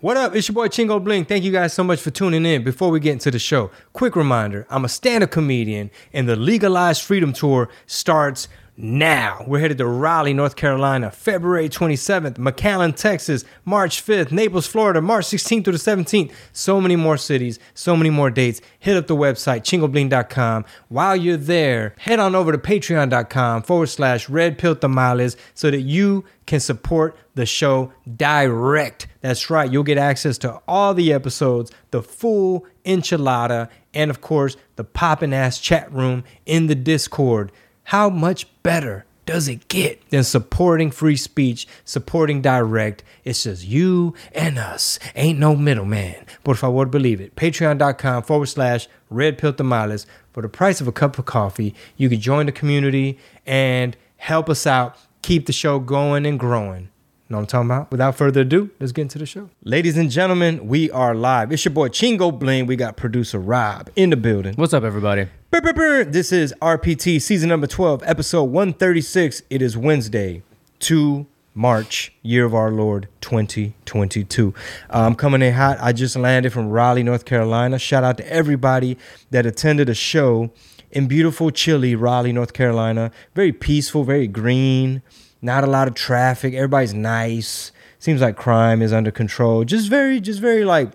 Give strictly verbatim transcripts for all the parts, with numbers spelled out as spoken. What up? It's your boy Chingo Bling. Thank you guys so much for tuning in. Before we get into the show, quick reminder, I'm a stand-up comedian and the Legalized Freedom Tour starts now. We're headed to Raleigh, North Carolina, February twenty-seventh, McAllen, Texas, March fifth, Naples, Florida, March sixteenth through the seventeenth. So many more cities, so many more dates. Hit up the website, Chingo Bling dot com. While you're there, head on over to Patreon.com forward slash Red Pill Tamales so that you can support the show direct. That's right. You'll get access to all the episodes, the full enchilada, and of course, the poppin' ass chat room in the Discord. How much better does it get than supporting free speech, supporting direct? It's just you and us. Ain't no middleman. Por favor, believe it. Patreon.com forward slash Red Pill Tamales. For the price of a cup of coffee, you can join the community and help us out. Keep the show going and growing. Know what I'm talking about? Without further ado, let's get into the show. Ladies and gentlemen, we are live. It's your boy Chingo Bling. We got producer Rob in the building. What's up, everybody? Burr, burr, burr. This is R P T season number twelve, episode one thirty-six. It is Wednesday, the second of March, year of our Lord, twenty twenty-two. I'm um, coming in hot. I just landed from Raleigh, North Carolina. Shout out to everybody that attended a show in beautiful, chilly Raleigh, North Carolina. Very peaceful, very green. Not a lot of traffic. Everybody's nice. Seems like crime is under control. Just very, just very like,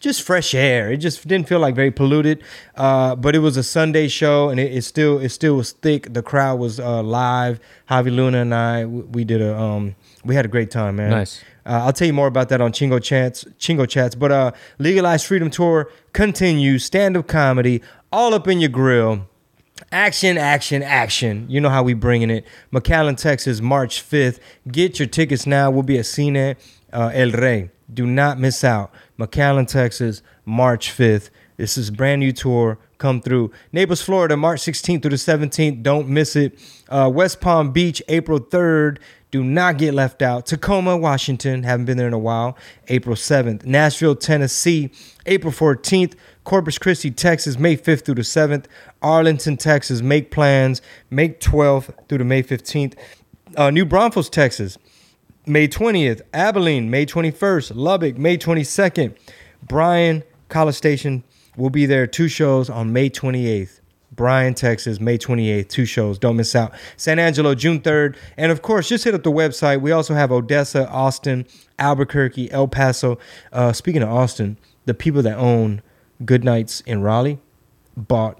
just fresh air. It just didn't feel like very polluted. Uh, but it was a Sunday show, and it, it still, it still was thick. The crowd was uh, live. Javi Luna and I, we did a, um, we had a great time, man. Nice. Uh, I'll tell you more about that on Chingo Chats. Chingo Chats. But uh, Legalized Freedom Tour continues. Stand-up comedy, all up in your grill. Action, action, action. You know how we bringing it. McAllen, Texas, March fifth. Get your tickets now. We'll be at Cine uh, El Rey. Do not miss out. McAllen, Texas, March fifth. This is a brand new tour. Come through. Naples, Florida, March sixteenth through the seventeenth. Don't miss it. Uh, West Palm Beach, April third. Do not get left out. Tacoma, Washington. Haven't been there in a while. April seventh. Nashville, Tennessee, April fourteenth. Corpus Christi, Texas, May fifth through the seventh. Arlington, Texas, make plans. May twelfth through the May fifteenth. Uh, New Braunfels, Texas, May twentieth. Abilene, May twenty-first. Lubbock, May twenty-second. Bryan, College Station, will be there. Two shows on May twenty-eighth. Bryan, Texas, May twenty-eighth. Two shows. Don't miss out. San Angelo, June third. And, of course, just hit up the website. We also have Odessa, Austin, Albuquerque, El Paso. Uh, speaking of Austin, the people that own Good Nights in Raleigh bought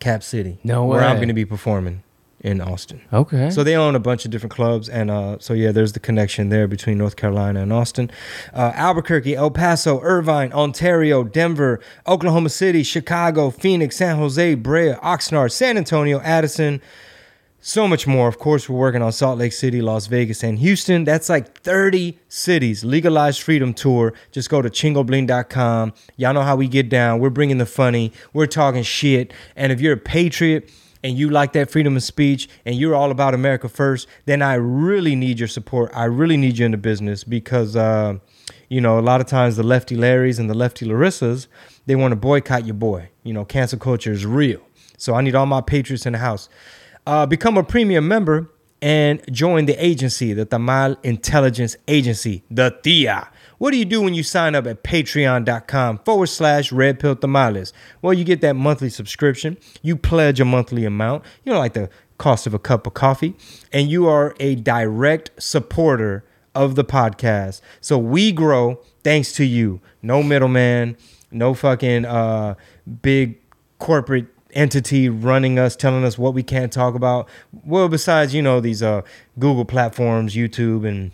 Cap City. No way. Where I'm going to be performing in Austin. Okay. So they own a bunch of different clubs. And uh, so, yeah, there's the connection there between North Carolina and Austin. Uh, Albuquerque, El Paso, Irvine, Ontario, Denver, Oklahoma City, Chicago, Phoenix, San Jose, Brea, Oxnard, San Antonio, Addison. So much more. Of course, we're working on Salt Lake City, Las Vegas, and Houston. That's like thirty cities. Legalized Freedom Tour. Just go to Chingo Bling dot com. Y'all know how we get down. We're bringing the funny. We're talking shit. And if you're a patriot and you like that freedom of speech and you're all about America first, then I really need your support. I really need you in the business because, uh, you know, a lot of times the lefty Larrys and the lefty Larissas, they want to boycott your boy. You know, cancel culture is real. So I need all my patriots in the house. Uh, become a premium member and join the agency, the Tamal Intelligence Agency, the T I A. What do you do when you sign up at patreon.com forward slash Red Pill Tamales? Well, you get that monthly subscription. You pledge a monthly amount. You know, like the cost of a cup of coffee. And you are a direct supporter of the podcast. So we grow thanks to you. No middleman. No fucking uh, big corporate entity running us, telling us what we can't talk about. Well, besides, you know, these uh, Google platforms, YouTube, and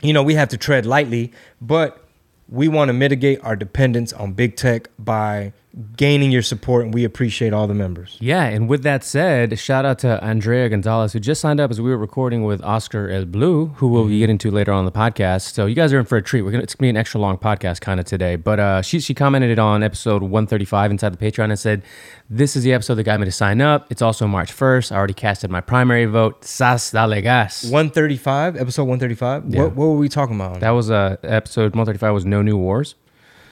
you know, we have to tread lightly, but we want to mitigate our dependence on big tech by gaining your support, and we appreciate all the members. Yeah, and with that said, shout out to Andrea Gonzalez, who just signed up as we were recording with Oscar El Blue, who we'll be getting to later on the podcast. So you guys are in for a treat. We're gonna, it's going to be an extra long podcast kind of today. But uh, she she commented on episode one thirty-five inside the Patreon and said, this is the episode that got me to sign up. It's also March first. I already casted my primary vote. Sas dale gas. one thirty-five? Episode one thirty-five? Yeah. What, what were we talking about? That was uh, episode one thirty-five was No New Wars.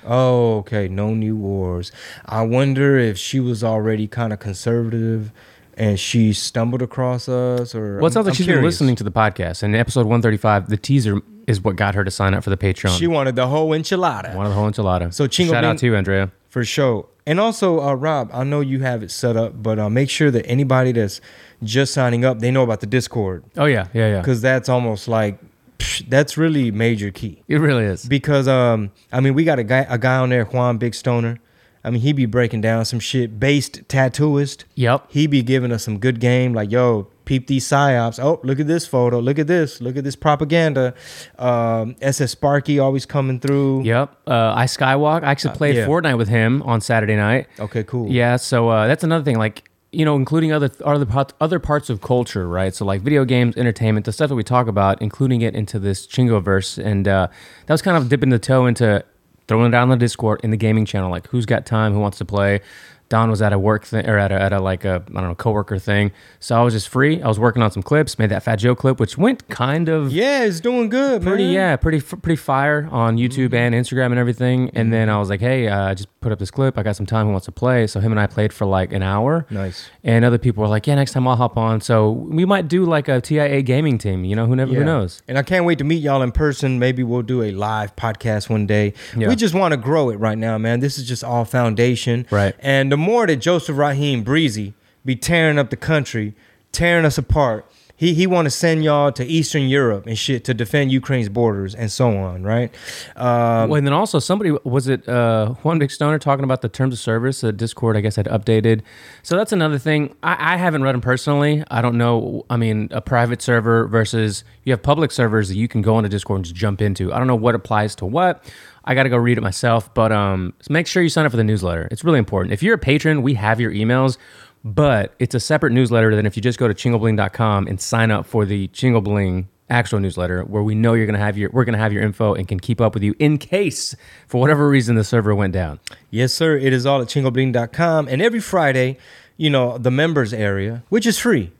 Oh, okay. No New Wars. I wonder if she was already kind of conservative and she stumbled across us, or well, it sounds I'm, like I'm she's curious. Been listening to the podcast. And in episode one thirty-five, the teaser is what got her to sign up for the Patreon. She wanted the whole enchilada. Wanted the whole enchilada. So Chingo shout Bling, out to you, Andrea, for sure. And also, uh, Rob, I know you have it set up, but uh, make sure that anybody that's just signing up, they know about the Discord. Oh yeah, yeah, yeah. Because that's almost like psh, that's really major key. It really is. Because um, I mean, we got a guy, a guy on there, Juan Big Stoner. I mean, he be breaking down some shit. Based tattooist. Yep. He be giving us some good game. Like, yo, peep these psyops. Oh, look at this photo. Look at this. Look at this propaganda. Um, S S Sparky always coming through. Yep. Uh, I Skywalk. I actually played uh, yeah. Fortnite with him on Saturday night. Okay, cool. Yeah, so uh, that's another thing. Like, you know, including other other other parts of culture, right? So like video games, entertainment, the stuff that we talk about, including it into this Chingoverse. And uh, that was kind of dipping the toe into throwing it out on the Discord in the gaming channel, like who's got time, who wants to play. Don was at a work thing, or at a, at a like a I don't know coworker thing, so I was just free. I was working on some clips, made that Fat Joe clip, which went kind of yeah, it's doing good, pretty man. yeah, pretty pretty fire on YouTube mm-hmm. and Instagram and everything. Mm-hmm. And then I was like, hey, I uh, just put up this clip. I got some time. Who wants to play? So him and I played for like an hour. Nice. And other people were like, yeah, next time I'll hop on. So we might do like a T I A gaming team. You know, who never yeah. who knows. And I can't wait to meet y'all in person. Maybe we'll do a live podcast one day. Yeah. We just want to grow it right now, man. This is just all foundation, right? And the more that Joseph Raheem Breezy be tearing up the country, tearing us apart, he he want to send y'all to Eastern Europe and shit to defend Ukraine's borders and so on, right? Um, well, and then also somebody, was it uh, Juan Big Stoner talking about the terms of service that Discord, I guess, had updated? So that's another thing. I, I haven't read them personally. I don't know. I mean, a private server versus you have public servers that you can go into Discord and just jump into. I don't know what applies to what. I got to go read it myself, but um, so make sure you sign up for the newsletter. It's really important. If you're a patron, we have your emails, but it's a separate newsletter than if you just go to Chingo Bling dot com and sign up for the Chingo Bling actual newsletter, where we know you're gonna have your we're gonna have your info and can keep up with you in case for whatever reason the server went down. Yes, sir. It is all at Chingo Bling dot com, and every Friday, you know, the members area, which is free.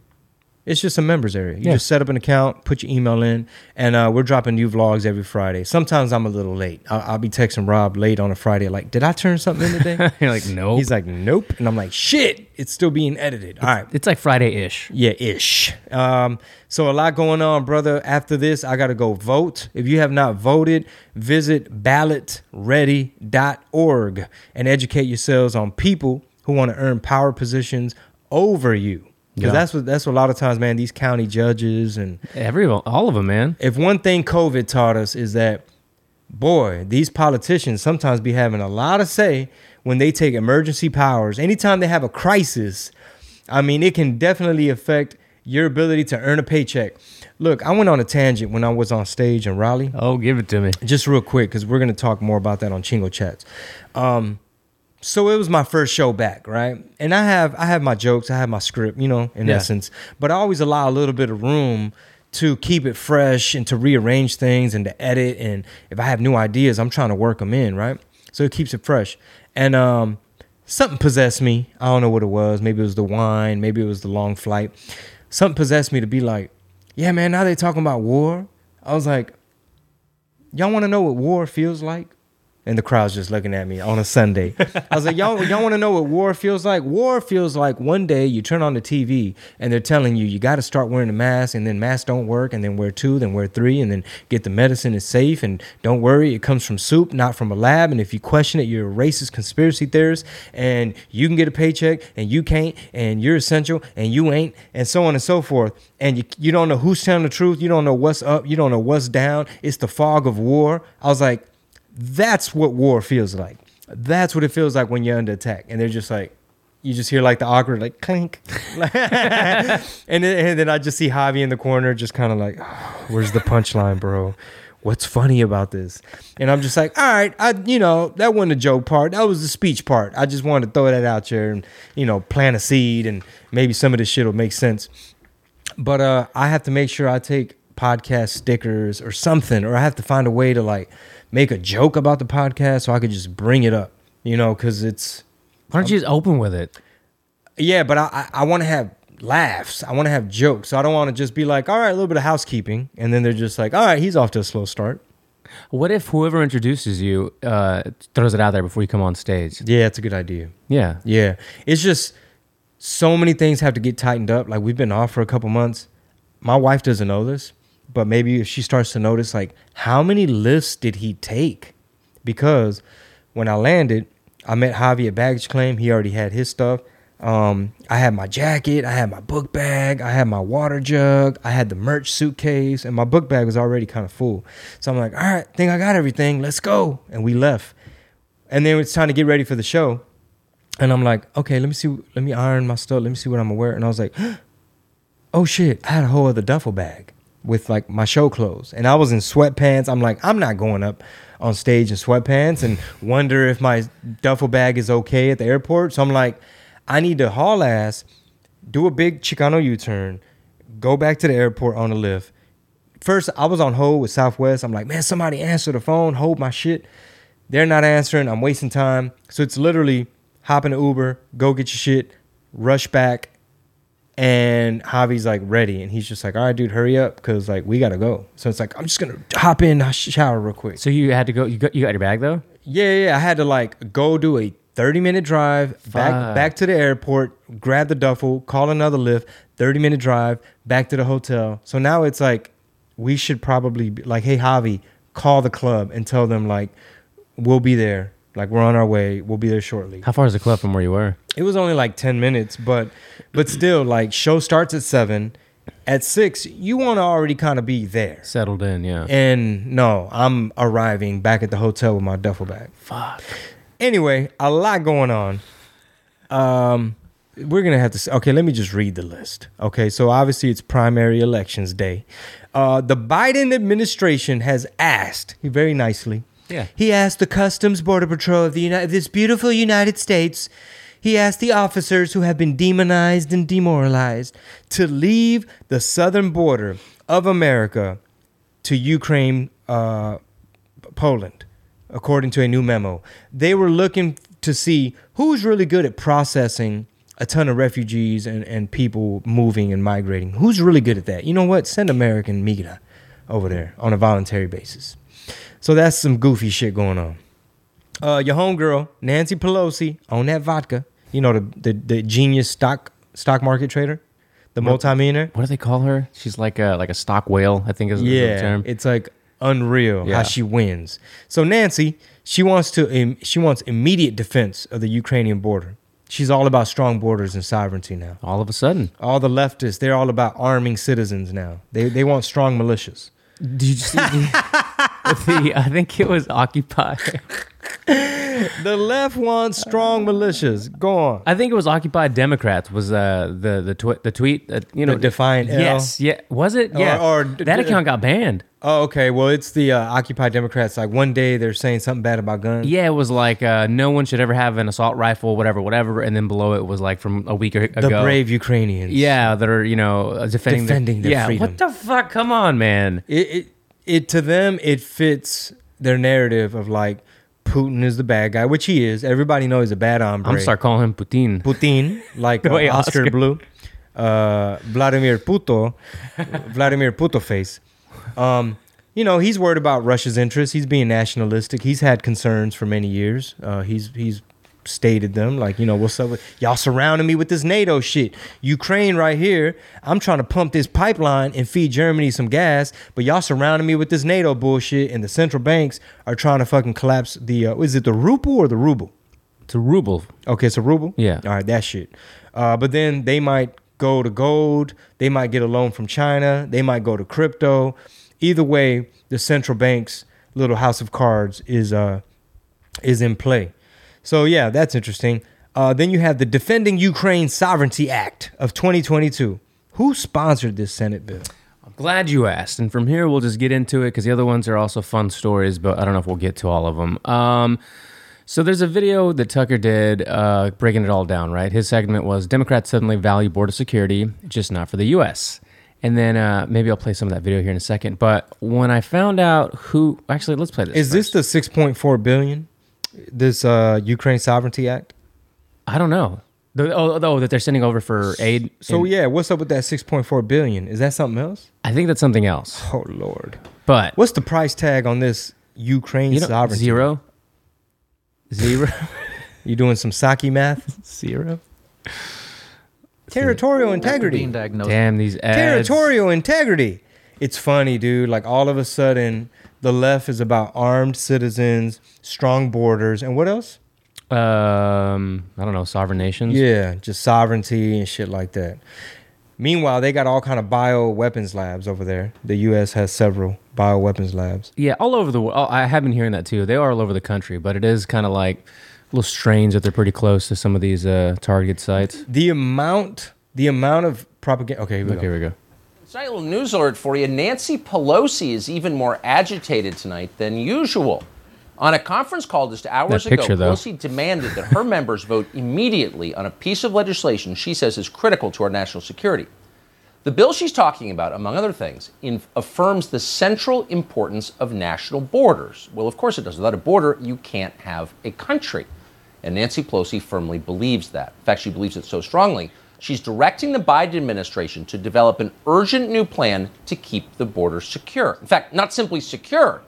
It's just a members area. You yeah. just set up an account, put your email in, and uh, we're dropping new vlogs every Friday. Sometimes I'm a little late. I'll, I'll be texting Rob late on a Friday, like, did I turn something in today? You're like, nope. He's like, nope. And I'm like, shit, it's still being edited. All it's, right. It's like Friday-ish. Yeah, ish. Um, so a lot going on, brother. After this, I got to go vote. If you have not voted, visit ballot ready dot org and educate yourselves on people who want to earn power positions over you. Because yeah. that's what that's what a lot of times, man, these county judges and every all of them, man. If one thing COVID taught us is that, boy, these politicians sometimes be having a lot of say when they take emergency powers. Anytime they have a crisis, I mean, it can definitely affect your ability to earn a paycheck. Look, I went on a tangent when I was on stage in Raleigh. Oh, give it to me. Just real quick, because we're going to talk more about that on Chingo Chats. Um So it was my first show back, right? And I have I have my jokes, I have my script, you know, in yeah. essence. But I always allow a little bit of room to keep it fresh and to rearrange things and to edit. And if I have new ideas, I'm trying to work them in, right? So it keeps it fresh. And um, something possessed me. I don't know what it was. Maybe it was the wine. Maybe it was the long flight. Something possessed me to be like, yeah, man, now they're talking about war. I was like, y'all want to know what war feels like? And the crowd's just looking at me on a Sunday. I was like, y'all, y'all want to know what war feels like? War feels like one day you turn on the T V and they're telling you, you got to start wearing a mask, and then masks don't work, and then wear two, then wear three, and then get the medicine is safe. And don't worry, it comes from soup, not from a lab. And if you question it, you're a racist conspiracy theorist, and you can get a paycheck and you can't, and you're essential and you ain't, and so on and so forth. And you, you don't know who's telling the truth. You don't know what's up. You don't know what's down. It's the fog of war. I was like, that's what war feels like. That's what it feels like when you're under attack. And they're just like, you just hear like the awkward, like clink. and, then, and then I just see Javi in the corner, just kind of like, oh, where's the punchline, bro? What's funny about this? And I'm just like, all right, I, you know, that wasn't the joke part. That was the speech part. I just wanted to throw that out there and, you know, plant a seed, and maybe some of this shit will make sense. But uh, I have to make sure I take podcast stickers or something, or I have to find a way to like, make a joke about the podcast so I could just bring it up, you know, because it's... Why don't you just open with it? Yeah, but I I, I want to have laughs. I want to have jokes. So I don't want to just be like, all right, a little bit of housekeeping. And then they're just like, all right, he's off to a slow start. What if whoever introduces you uh, throws it out there before you come on stage? Yeah, that's a good idea. Yeah. Yeah. It's just so many things have to get tightened up. Like, we've been off for a couple months. My wife doesn't know this. But maybe if she starts to notice, like, how many lifts did he take? Because when I landed, I met Javi at baggage claim. He already had his stuff. Um, I had my jacket. I had my book bag. I had my water jug. I had the merch suitcase. And my book bag was already kind of full. So I'm like, all right, I think I got everything. Let's go. And we left. And then it's time to get ready for the show. And I'm like, okay, let me see. Let me iron my stuff. Let me see what I'm going to wear. And I was like, oh, shit. I had a whole other duffel bag with, like, my show clothes. And I was in sweatpants. I'm like, I'm not going up on stage in sweatpants and wonder if my duffel bag is okay at the airport. So I'm like, I need to haul ass, do a big Chicano U-turn, go back to the airport on the lift. First, I was on hold with Southwest. I'm like, man, somebody answer the phone, hold my shit. They're not answering. I'm wasting time. So it's literally hop in the Uber, go get your shit, rush back. And Javi's like ready, and he's just like, all right, dude, hurry up, because like we gotta go. So it's like, I'm just gonna hop in, shower real quick. So you had to go. You got you got your bag though. Yeah, yeah. I had to like go do a thirty minute drive Fuck. back back to the airport, grab the duffel, call another Lyft, thirty minute drive back to the hotel. So now it's like we should probably be like, hey, Javi, call the club and tell them like we'll be there. Like, we're on our way. We'll be there shortly. How far is the club from where you were? It was only like ten minutes, but but still, like, show starts at seven. At six, you want to already kind of be there. Settled in, yeah. And no, I'm arriving back at the hotel with my duffel bag. Fuck. Anyway, a lot going on. Um, we're going to have to... Okay, let me just read the list. Okay, so obviously it's primary elections day. Uh, the Biden administration has asked, very nicely, yeah. He asked the Customs Border Patrol of the United, this beautiful United States, he asked the officers who have been demonized and demoralized to leave the southern border of America to Ukraine, uh, Poland, according to a new memo. They were looking to see who's really good at processing a ton of refugees and, and people moving and migrating. Who's really good at that? You know what? Send American migra over there on a voluntary basis. So that's some goofy shit going on. Uh, your homegirl, Nancy Pelosi, on that vodka. You know, the the, the genius stock stock market trader, the what, multimillionaire. What do they call her? She's like a like a stock whale, I think is yeah, the term. It's like unreal yeah. how she wins. So Nancy, she wants to um, she wants immediate defense of the Ukrainian border. She's all about strong borders and sovereignty now. All of a sudden, all the leftists, they're all about arming citizens now. They they want strong militias. Did you see? The, I think it was Occupy. The left wants strong militias. Go on. I think it was Occupy Democrats was uh, the the, twi- the tweet. Uh, you know, the Defiant L. Yes. Yeah. Was it? Yeah. Or, or that d- account got banned. Oh, okay. Well, it's the uh, Occupy Democrats. Like one day they're saying something bad about guns. Yeah, it was like uh, no one should ever have an assault rifle, whatever, whatever. And then below it was like from a week ago. The brave Ukrainians. Yeah, that are, you know, defending, defending their, their yeah, freedom. What the fuck? Come on, man. It. it It to them, it fits their narrative of like Putin is the bad guy, which he is. Everybody knows he's a bad hombre. I'm sorry, calling him Putin. Putin, like uh, Oscar, Oscar Blue, uh, Vladimir Puto, Vladimir Puto face. Um, you know, he's worried about Russia's interests. He's being nationalistic. He's had concerns for many years. Uh, he's he's stated them like, you know, what's up with y'all surrounding me with this NATO shit? Ukraine right here, I'm trying to pump this pipeline and feed Germany some gas, but y'all surrounding me with this NATO bullshit, and the central banks are trying to fucking collapse the uh, is it the ruble or the ruble? It's a ruble. Okay, it's a ruble. Yeah. All right, that shit. Uh, but then they might go to gold. They might get a loan from China. They might go to crypto. Either way, the central bank's little house of cards is uh is in play. So, yeah, that's interesting. Uh, then you have the Defending Ukraine Sovereignty Act of twenty twenty-two. Who sponsored this Senate bill? I'm glad you asked. And from here, we'll just get into it because the other ones are also fun stories, but I don't know if we'll get to all of them. Um, so there's a video that Tucker did uh, breaking it all down, right? His segment was Democrats suddenly value border security, just not for the U S And then uh, maybe I'll play some of that video here in a second. But when I found out who... Actually, let's play this Is first. This the six point four billion dollars? This uh, Ukraine Sovereignty Act? I don't know. The, oh, oh, that they're sending over for aid. So, in, yeah, what's up with that six point four billion dollars? Is that something else? I think that's something else. Oh, Lord. But what's the price tag on this Ukraine you know, sovereignty? Zero. Zero. You doing some Saki math? Zero. Territorial integrity. Damn, these ads. Territorial integrity. it's funny, dude. Like, all of a sudden, the left is about armed citizens, strong borders, and what else? Um, I don't know, sovereign nations? Yeah, just sovereignty and shit like that. Meanwhile, they got all kind of bioweapons labs over there. The U S has several bioweapons labs. Yeah, all over the world. I have been hearing that, too. They are all over the country, but it is kind of like a little strange that they're pretty close to some of these uh, target sites. The amount the amount of propaganda... Okay, here we okay, go. Here we go. A little news alert for you. Nancy Pelosi is even more agitated tonight than usual. On a conference call just hours ago, picture, Pelosi demanded that her members vote immediately on a piece of legislation she says is critical to our national security. The bill she's talking about, among other things, in- affirms the central importance of national borders. Well, of course it does. Without a border, you can't have a country. And Nancy Pelosi firmly believes that. In fact, she believes it so strongly, she's directing the Biden administration to develop an urgent new plan to keep the border secure. In fact, not simply secure,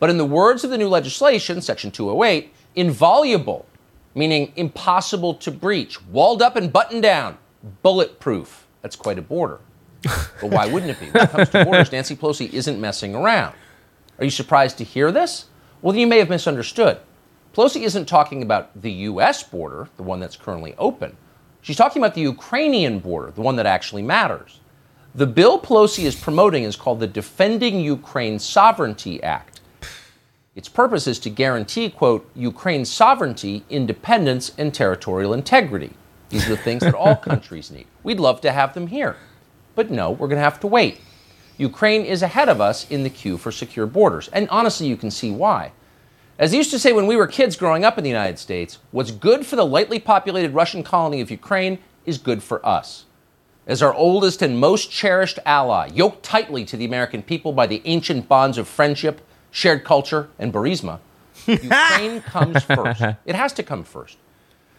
but in the words of the new legislation, Section two oh eight, inviolable, meaning impossible to breach, walled up and buttoned down, bulletproof. That's quite a border. But why wouldn't it be? When it comes to borders, Nancy Pelosi isn't messing around. Are you surprised to hear this? Well, then you may have misunderstood. Pelosi isn't talking about the U S border, the one that's currently open. She's talking about the Ukrainian border, the one that actually matters. The bill Pelosi is promoting is called the Defending Ukraine Sovereignty Act. Its purpose is to guarantee, quote, Ukraine's sovereignty, independence, and territorial integrity. These are the things that all countries need. We'd love to have them here. But no, we're going to have to wait. Ukraine is ahead of us in the queue for secure borders. And honestly, you can see why. As they used to say when we were kids growing up in the United States, what's good for the lightly populated Russian colony of Ukraine is good for us. As our oldest and most cherished ally, yoked tightly to the American people by the ancient bonds of friendship, shared culture, and burisma, Ukraine comes first. It has to come first.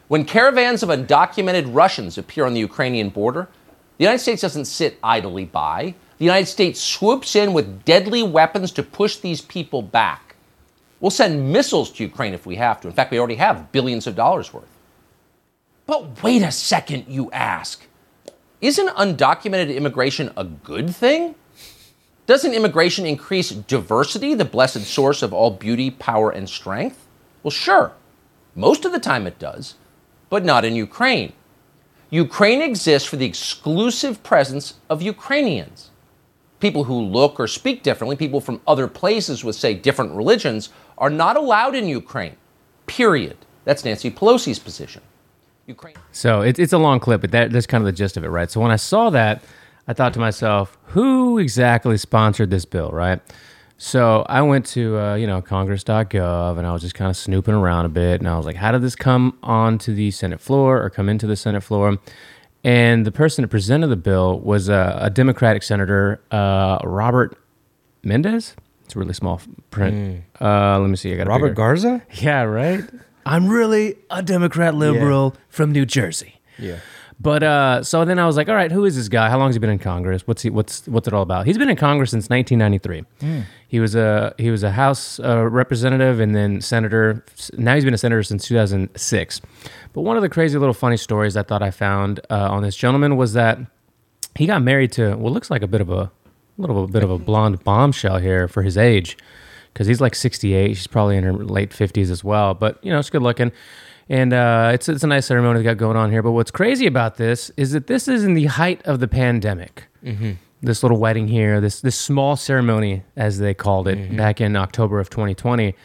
When caravans of undocumented Russians appear on the Ukrainian border, the United States doesn't sit idly by. The United States swoops in with deadly weapons to push these people back. We'll send missiles to Ukraine if we have to. In fact, we already have billions of dollars worth. But wait a second, you ask. Isn't undocumented immigration a good thing? Doesn't immigration increase diversity, the blessed source of all beauty, power, and strength? Well, sure. Most of the time it does, but not in Ukraine. Ukraine exists for the exclusive presence of Ukrainians. People who look or speak differently, people from other places with, say, different religions, are not allowed in Ukraine, period. That's Nancy Pelosi's position. Ukraine. So it, it's a long clip, but that, that's kind of the gist of it, right? So when I saw that, I thought to myself, who exactly sponsored this bill, right? So I went to, uh, you know, congress dot gov, and I was just kind of snooping around a bit, and I was like, how did this come onto the Senate floor or come into the Senate floor? And the person that presented the bill was uh, a Democratic senator, uh, Robert Mendez. It's a really small print. Mm. Uh, let me see. I got Robert bigger. Garza? Yeah, right? I'm really a Democrat liberal yeah. from New Jersey. Yeah. But uh, so then I was like, all right, who is this guy? How long has he been in Congress? What's he? What's what's it all about? He's been in Congress since nineteen ninety-three. Mm. He was a he was a House uh, representative and then senator. Now he's been a senator since two thousand six. But one of the crazy little funny stories I thought I found uh, on this gentleman was that he got married to what looks like a bit of a little bit of a blonde bombshell here for his age, because he's like sixty-eight. She's probably in her late fifties as well. But you know, it's good looking. And uh, it's it's a nice ceremony they got going on here. But what's crazy about this is that this is in the height of the pandemic. Mm-hmm. This little wedding here, this this small ceremony, as they called it, mm-hmm. back in October of twenty twenty.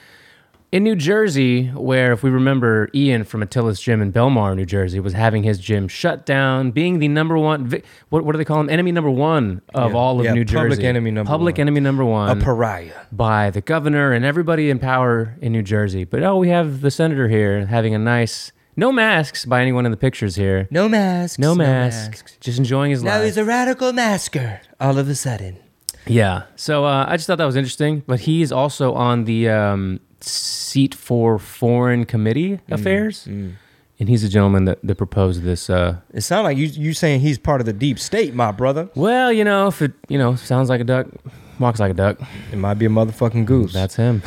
In New Jersey, where, if we remember, Ian from Attila's Gym in Belmar, New Jersey, was having his gym shut down, being the number one, vi- what, what do they call him? Enemy number one of yeah. all of yeah, New Jersey. Public enemy number public one. Public enemy number one. A pariah. By the governor and everybody in power in New Jersey. But, oh, we have the senator here having a nice, no masks by anyone in the pictures here. No masks. No masks. No masks. Just enjoying his now life. Now he's a radical masker all of a sudden. Yeah. So uh, I just thought that was interesting. But he's also on the... Um, seat for foreign committee affairs, mm, mm. and he's a gentleman that, that proposed this. Uh, it sounds like you you saying he's part of the deep state, my brother. Well, you know, if it you know sounds like a duck, walks like a duck, it might be a motherfucking goose. That's him.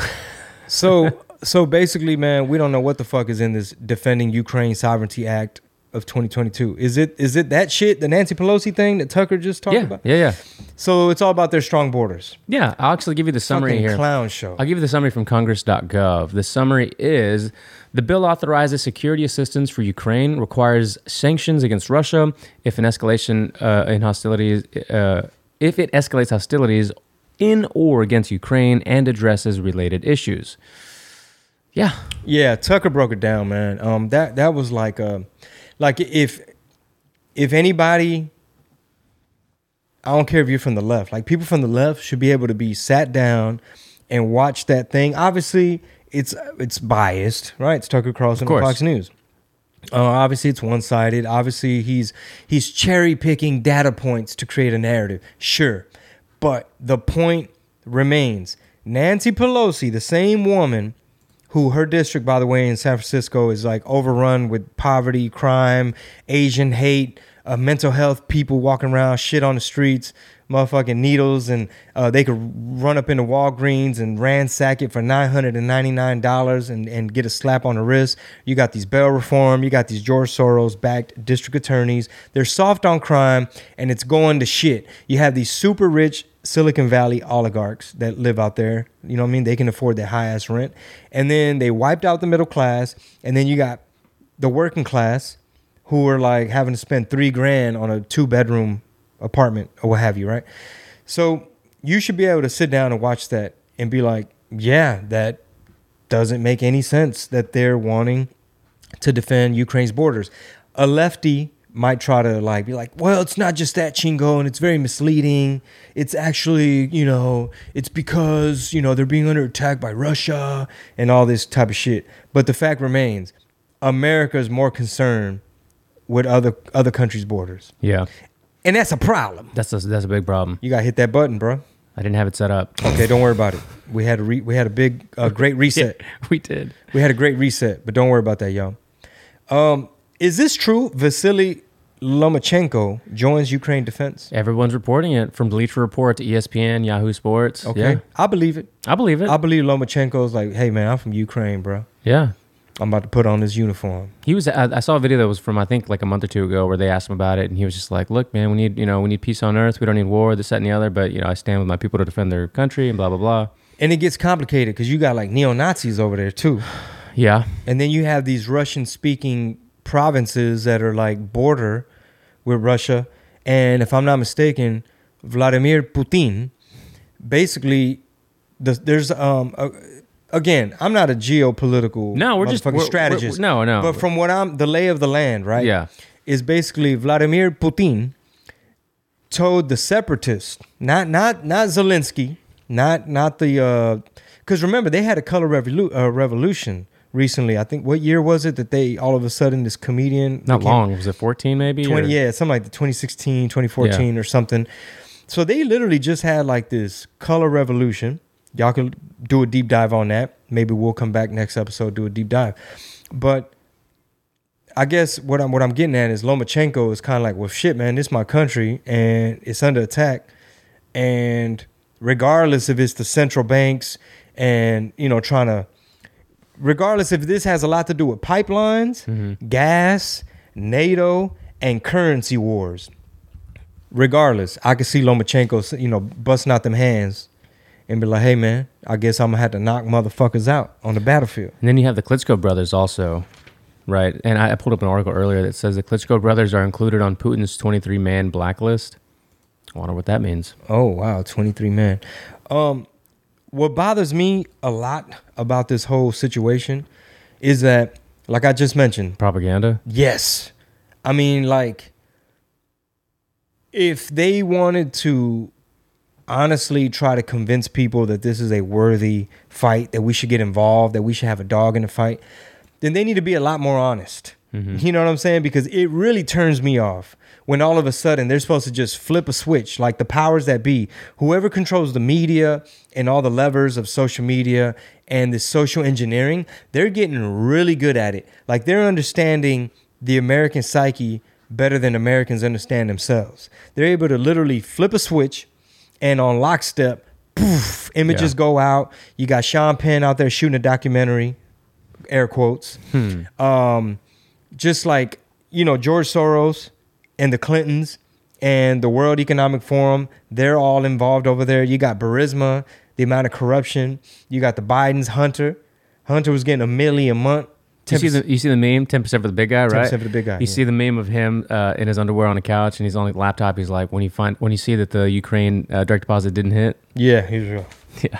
so so basically, man, we don't know what the fuck is in this Defending Ukraine Sovereignty Act. of twenty twenty-two. Is it is it that shit, the Nancy Pelosi thing that Tucker just talked yeah, about? Yeah, yeah. So it's all about their strong borders. Yeah, I'll actually give you the summary Fucking here. Clown show. I'll give you the summary from congress dot gov. The summary is, the bill authorizes security assistance for Ukraine, requires sanctions against Russia if an escalation uh, in hostilities, uh, if it escalates hostilities in or against Ukraine, and addresses related issues. Yeah. Yeah, Tucker broke it down, man. Um, that that was like a... Like if if anybody, I don't care if you're from the left, like people from the left should be able to be sat down and watch that thing. Obviously, it's it's biased, right? It's Tucker Carlson and Fox News. Uh, obviously, it's one-sided. Obviously, he's he's cherry-picking data points to create a narrative. Sure, but the point remains. Nancy Pelosi, the same woman who her district, by the way, in San Francisco is like overrun with poverty, crime, Asian hate, uh, mental health, people walking around, shit on the streets, motherfucking needles, and uh, they could run up into Walgreens and ransack it for nine hundred ninety-nine dollars and, and get a slap on the wrist. You got these bail reform, you got these George Soros-backed district attorneys. They're soft on crime, and it's going to shit. You have these super rich Silicon Valley oligarchs that live out there, you know what I mean? They can afford their high-ass rent. And then they wiped out the middle class, and then you got the working class who are like having to spend three grand on a two-bedroom apartment or what have you, right? So you should be able to sit down and watch that and be like, yeah, that doesn't make any sense that they're wanting to defend Ukraine's borders. A lefty might try to like be like, well, it's not just that, Chingo, and it's very misleading. It's actually, you know, it's because, you know, they're being under attack by Russia and all this type of shit. But the fact remains, America is more concerned with other other countries' borders. Yeah. And that's a problem. That's a, that's a big problem. You got to hit that button, bro. I didn't have it set up. Okay, don't worry about it. We had a, re- we had a big, uh, great reset. Yeah, we did. We had a great reset, but don't worry about that, y'all. Um, is this true? Vasiliy Lomachenko joins Ukraine defense. Everyone's reporting it, from Bleacher Report to E S P N, Yahoo Sports. Okay, yeah. I believe it. I believe it. I believe Lomachenko's like, hey, man, I'm from Ukraine, bro. Yeah. I'm about to put on this uniform. He was. I, I saw a video that was from, I think, like a month or two ago where they asked him about it, and he was just like, look, man, we need, you know, we need peace on earth. We don't need war, this, that, and the other, but, you know, I stand with my people to defend their country and blah, blah, blah. And it gets complicated because you got like neo-Nazis over there, too. Yeah. And then you have these Russian-speaking provinces that are like border with Russia. And if I'm not mistaken, Vladimir Putin, basically, the, there's... um. A, Again, I'm not a geopolitical no, we're just, we're, strategist. We're, we're, no, no. But from what I'm, the lay of the land, right? Yeah. Is basically Vladimir Putin told the separatists, not not not Zelensky, not not the, because uh, remember they had a color revolu- uh, revolution recently. I think what year was it that they all of a sudden this comedian? Not became, long. Was it fourteen maybe? twenty, yeah, something like the twenty sixteen, twenty fourteen yeah. or something. So they literally just had like this color revolution. Y'all can do a deep dive on that. Maybe we'll come back next episode, do a deep dive. But I guess what I'm what I'm getting at is Lomachenko is kind of like, well, shit, man, this is my country, and it's under attack. And regardless if it's the central banks and, you know, trying to... Regardless if this has a lot to do with pipelines, mm-hmm. gas, NATO, and currency wars. Regardless, I could see Lomachenko, you know, busting out them hands and be like, hey, man, I guess I'm going to have to knock motherfuckers out on the battlefield. And then you have the Klitschko brothers also, right? And I, I pulled up an article earlier that says the Klitschko brothers are included on Putin's twenty-three man blacklist. I wonder what that means. Oh, wow, twenty-three man. Um, what bothers me a lot about this whole situation is that, like I just mentioned... Propaganda? Yes. I mean, like, if they wanted to... honestly try to convince people that this is a worthy fight, that we should get involved, that we should have a dog in the fight, then they need to be a lot more honest. Mm-hmm. You know what I'm saying? Because it really turns me off when all of a sudden they're supposed to just flip a switch, like the powers that be, whoever controls the media and all the levers of social media and the social engineering, they're getting really good at it. Like they're understanding the American psyche better than Americans understand themselves. They're able to literally flip a switch, and on lockstep, poof, images yeah. go out. You got Sean Penn out there shooting a documentary, air quotes. Hmm. Um, just like you know, George Soros and the Clintons and the World Economic Forum, they're all involved over there. You got Burisma, the amount of corruption. You got the Bidens, Hunter. Hunter was getting a milli a month. You see, the, you see the meme, ten percent for the big guy, right? ten percent for the big guy. You yeah. see the meme of him uh, in his underwear on the couch, and he's on the laptop. He's like, when you find, when you see that the Ukraine uh, direct deposit didn't hit. Yeah, he's real. Yeah.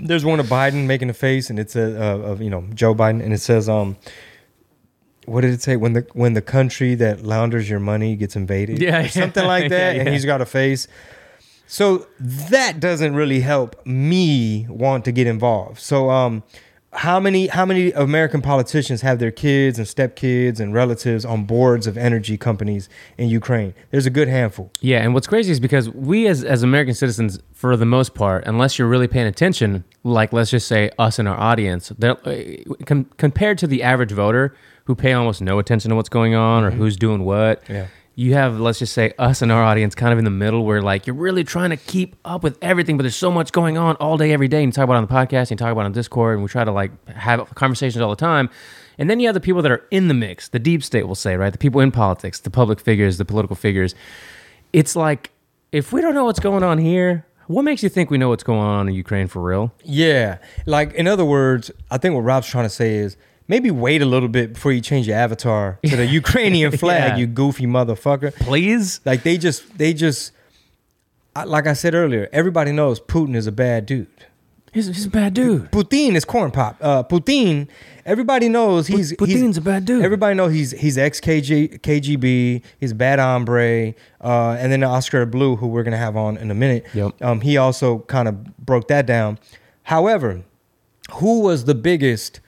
There's one of Biden making a face, and it says, uh, of you know, Joe Biden, and it says, um, what did it say? When the when the country that launders your money gets invaded, yeah, or something yeah, like that, yeah, and yeah. he's got a face. So that doesn't really help me want to get involved. So, um. How many how many American politicians have their kids and stepkids and relatives on boards of energy companies in Ukraine? There's a good handful. Yeah, and what's crazy is because we as, as American citizens, for the most part, unless you're really paying attention, like let's just say us and our audience, uh, com- compared to the average voter who pay almost no attention to what's going on or mm-hmm. who's doing what, yeah. you have, let's just say, us and our audience kind of in the middle where like you're really trying to keep up with everything, but there's so much going on all day, every day. And you talk about it on the podcast, and you talk about it on Discord, and we try to like have conversations all the time. And then you have the people that are in the mix, the deep state will say, right? The people in politics, the public figures, the political figures. It's like, if we don't know what's going on here, what makes you think we know what's going on in Ukraine for real? Yeah. Like, in other words, I think what Rob's trying to say is, maybe wait a little bit before you change your avatar to the Ukrainian flag, yeah. you goofy motherfucker. Please? Like, they just, they just, like I said earlier, everybody knows Putin is a bad dude. He's, he's a bad dude. Putin is corn pop. Uh, Putin, everybody knows he's... Putin's he's, a bad dude. Everybody knows he's he's ex-K G B, he's a bad hombre, uh, and then Oscar El Blue, who we're going to have on in a minute, yep. um, he also kind of broke that down. However, who was the biggest...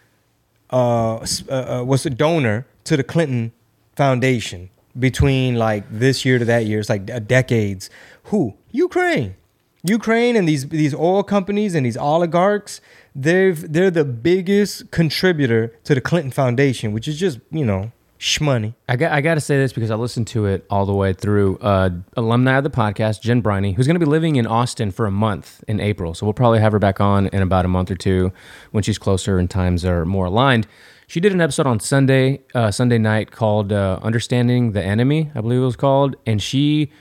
Uh, uh, was a donor to the Clinton Foundation between like this year to that year? It's like decades. Who? Ukraine, Ukraine, and these these oil companies and these oligarchs. They've they're the biggest contributor to the Clinton Foundation, which is just you know shmoney. I got I got to say this because I listened to it all the way through. Uh, alumni of the podcast, Jen Briney, who's going to be living in Austin for a month in April, so we'll probably have her back on in about a month or two when she's closer and times are more aligned. She did an episode on Sunday uh, Sunday night called uh, "Understanding the Enemy," I believe it was called, and she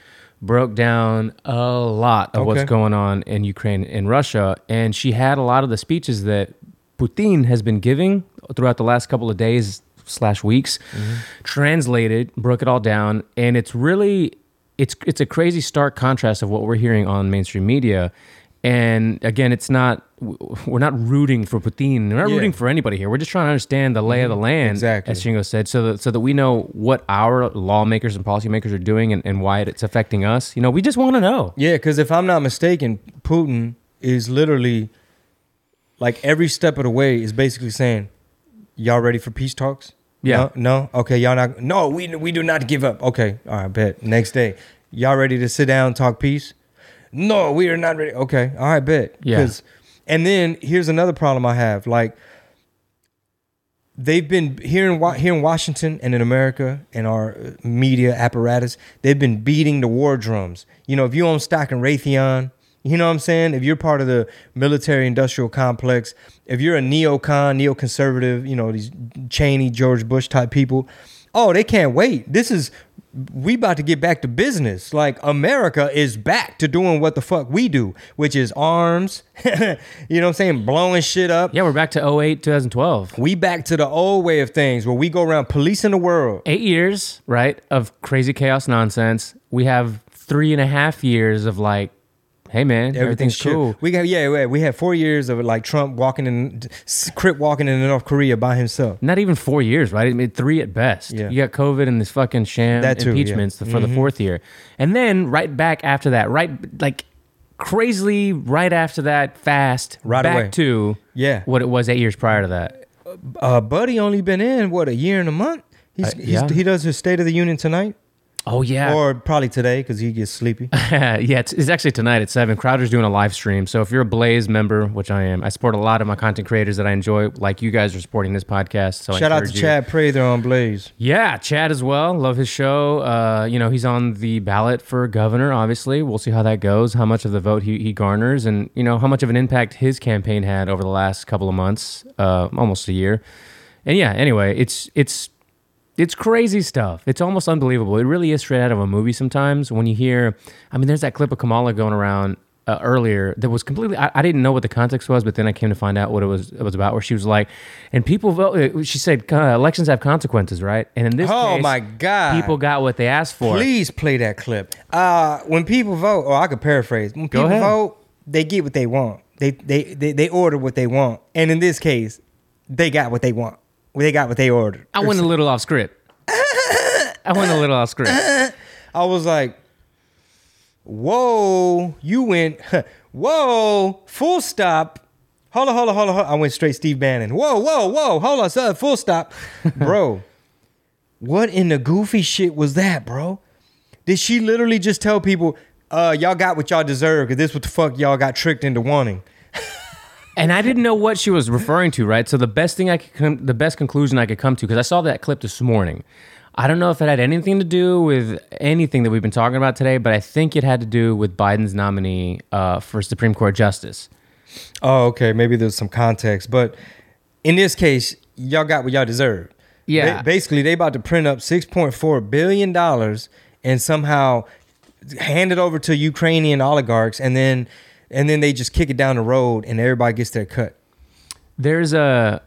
broke down a lot of okay. what's going on in Ukraine and Russia, and she had a lot of the speeches that Putin has been giving throughout the last couple of days. Slash weeks, mm-hmm. translated, broke it all down, and it's really, it's it's a crazy stark contrast of what we're hearing on mainstream media. And again, it's not, we're not rooting for Putin, we're not yeah. rooting for anybody here. We're just trying to understand the lay of the land, exactly. as Chingo said, so that so that we know what our lawmakers and policymakers are doing and, and why it's affecting us. You know, we just want to know. Yeah, because if I'm not mistaken, Putin is literally like every step of the way is basically saying, "Y'all ready for peace talks? Yeah. No? no? Okay, y'all not... No, we we do not give up. Okay, all right, bet. Next day. Y'all ready to sit down and talk peace? No, we are not ready. Okay, all right, bet. Yeah. And then here's another problem I have. Like, they've been... Here in, here in Washington and in America and our media apparatus, they've been beating the war drums. You know, if you own stock in Raytheon... You know what I'm saying? If you're part of the military-industrial complex, if you're a neocon, neoconservative, you know, these Cheney, George Bush-type people, oh, they can't wait. This is, we about to get back to business. Like, America is back to doing what the fuck we do, which is arms, you know what I'm saying, blowing shit up. Yeah, we're back to oh eight, twenty twelve. We back to the old way of things where we go around policing the world. Eight years, right, of crazy chaos nonsense. We have three and a half years of, like, hey man, everything's, everything's cool. We got yeah, we had four years of like Trump walking in, Crip walking in North Korea by himself. Not even four years, right? I mean, three at best. Yeah. You got COVID and this fucking sham that too, impeachments yeah. for mm-hmm. the fourth year, and then right back after that, right like crazily right after that, fast right back away. to yeah. what it was eight years prior to that. Uh, Buddy only been in what a year and a month. He's, uh, yeah. he's he does his State of the Union tonight. Oh, yeah. Or probably today because he gets sleepy. yeah, it's, it's actually tonight at seven. Crowder's doing a live stream. So if you're a Blaze member, which I am, I support a lot of my content creators that I enjoy, like you guys are supporting this podcast. So shout out to you. Chad Prather on Blaze. Yeah, Chad as well. Love his show. Uh, you know, he's on the ballot for governor, obviously. We'll see how that goes, how much of the vote he, he garners, and, you know, how much of an impact his campaign had over the last couple of months, uh, almost a year. And, yeah, anyway, it's it's... It's crazy stuff. It's almost unbelievable. It really is straight out of a movie sometimes when you hear, I mean, there's that clip of Kamala going around uh, earlier that was completely, I, I didn't know what the context was, but then I came to find out what it was it was about, where she was like, and people vote, she said, uh, elections have consequences, right? And in this oh case, my God. People got what they asked for. Please play that clip. Uh, when people vote, or I could paraphrase, when people vote, they get what they want. They, they, they, they order what they want. And in this case, they got what they want. They got what they ordered. I went a little off script. I went a little off script. I was like, whoa, you went, whoa, full stop. Hold on, hold on, hold on, hold on. I went straight Steve Bannon. Whoa, whoa, whoa, hold on, son, full stop. Bro, what in the goofy shit was that, bro? Did she literally just tell people, uh, y'all got what y'all deserve because this is what the fuck y'all got tricked into wanting? And I didn't know what she was referring to, right? So the best thing I could, com- the best conclusion I could come to, because I saw that clip this morning. I don't know if it had anything to do with anything that we've been talking about today, but I think it had to do with Biden's nominee uh, for Supreme Court Justice. Oh, okay. Maybe there's some context, but in this case, y'all got what y'all deserved. Yeah. They, basically, they about to print up six point four billion dollars and somehow hand it over to Ukrainian oligarchs, and then. And then they just kick it down the road and everybody gets their cut. There's a,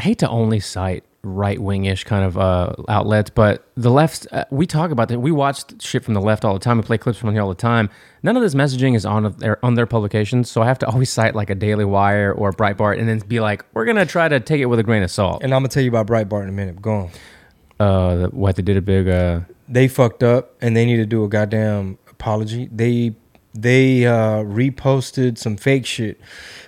I hate to only cite right-wing-ish kind of uh, outlets, but the left, uh, we talk about that. We watch shit from the left all the time. We play clips from here all the time. None of this messaging is on their, on their publications, so I have to always cite like a Daily Wire or Breitbart and then be like, we're going to try to take it with a grain of salt. And I'm going to tell you about Breitbart in a minute. Go on. Uh, what, they did a big... Uh... They fucked up and they need to do a goddamn apology. They... They uh, reposted some fake shit,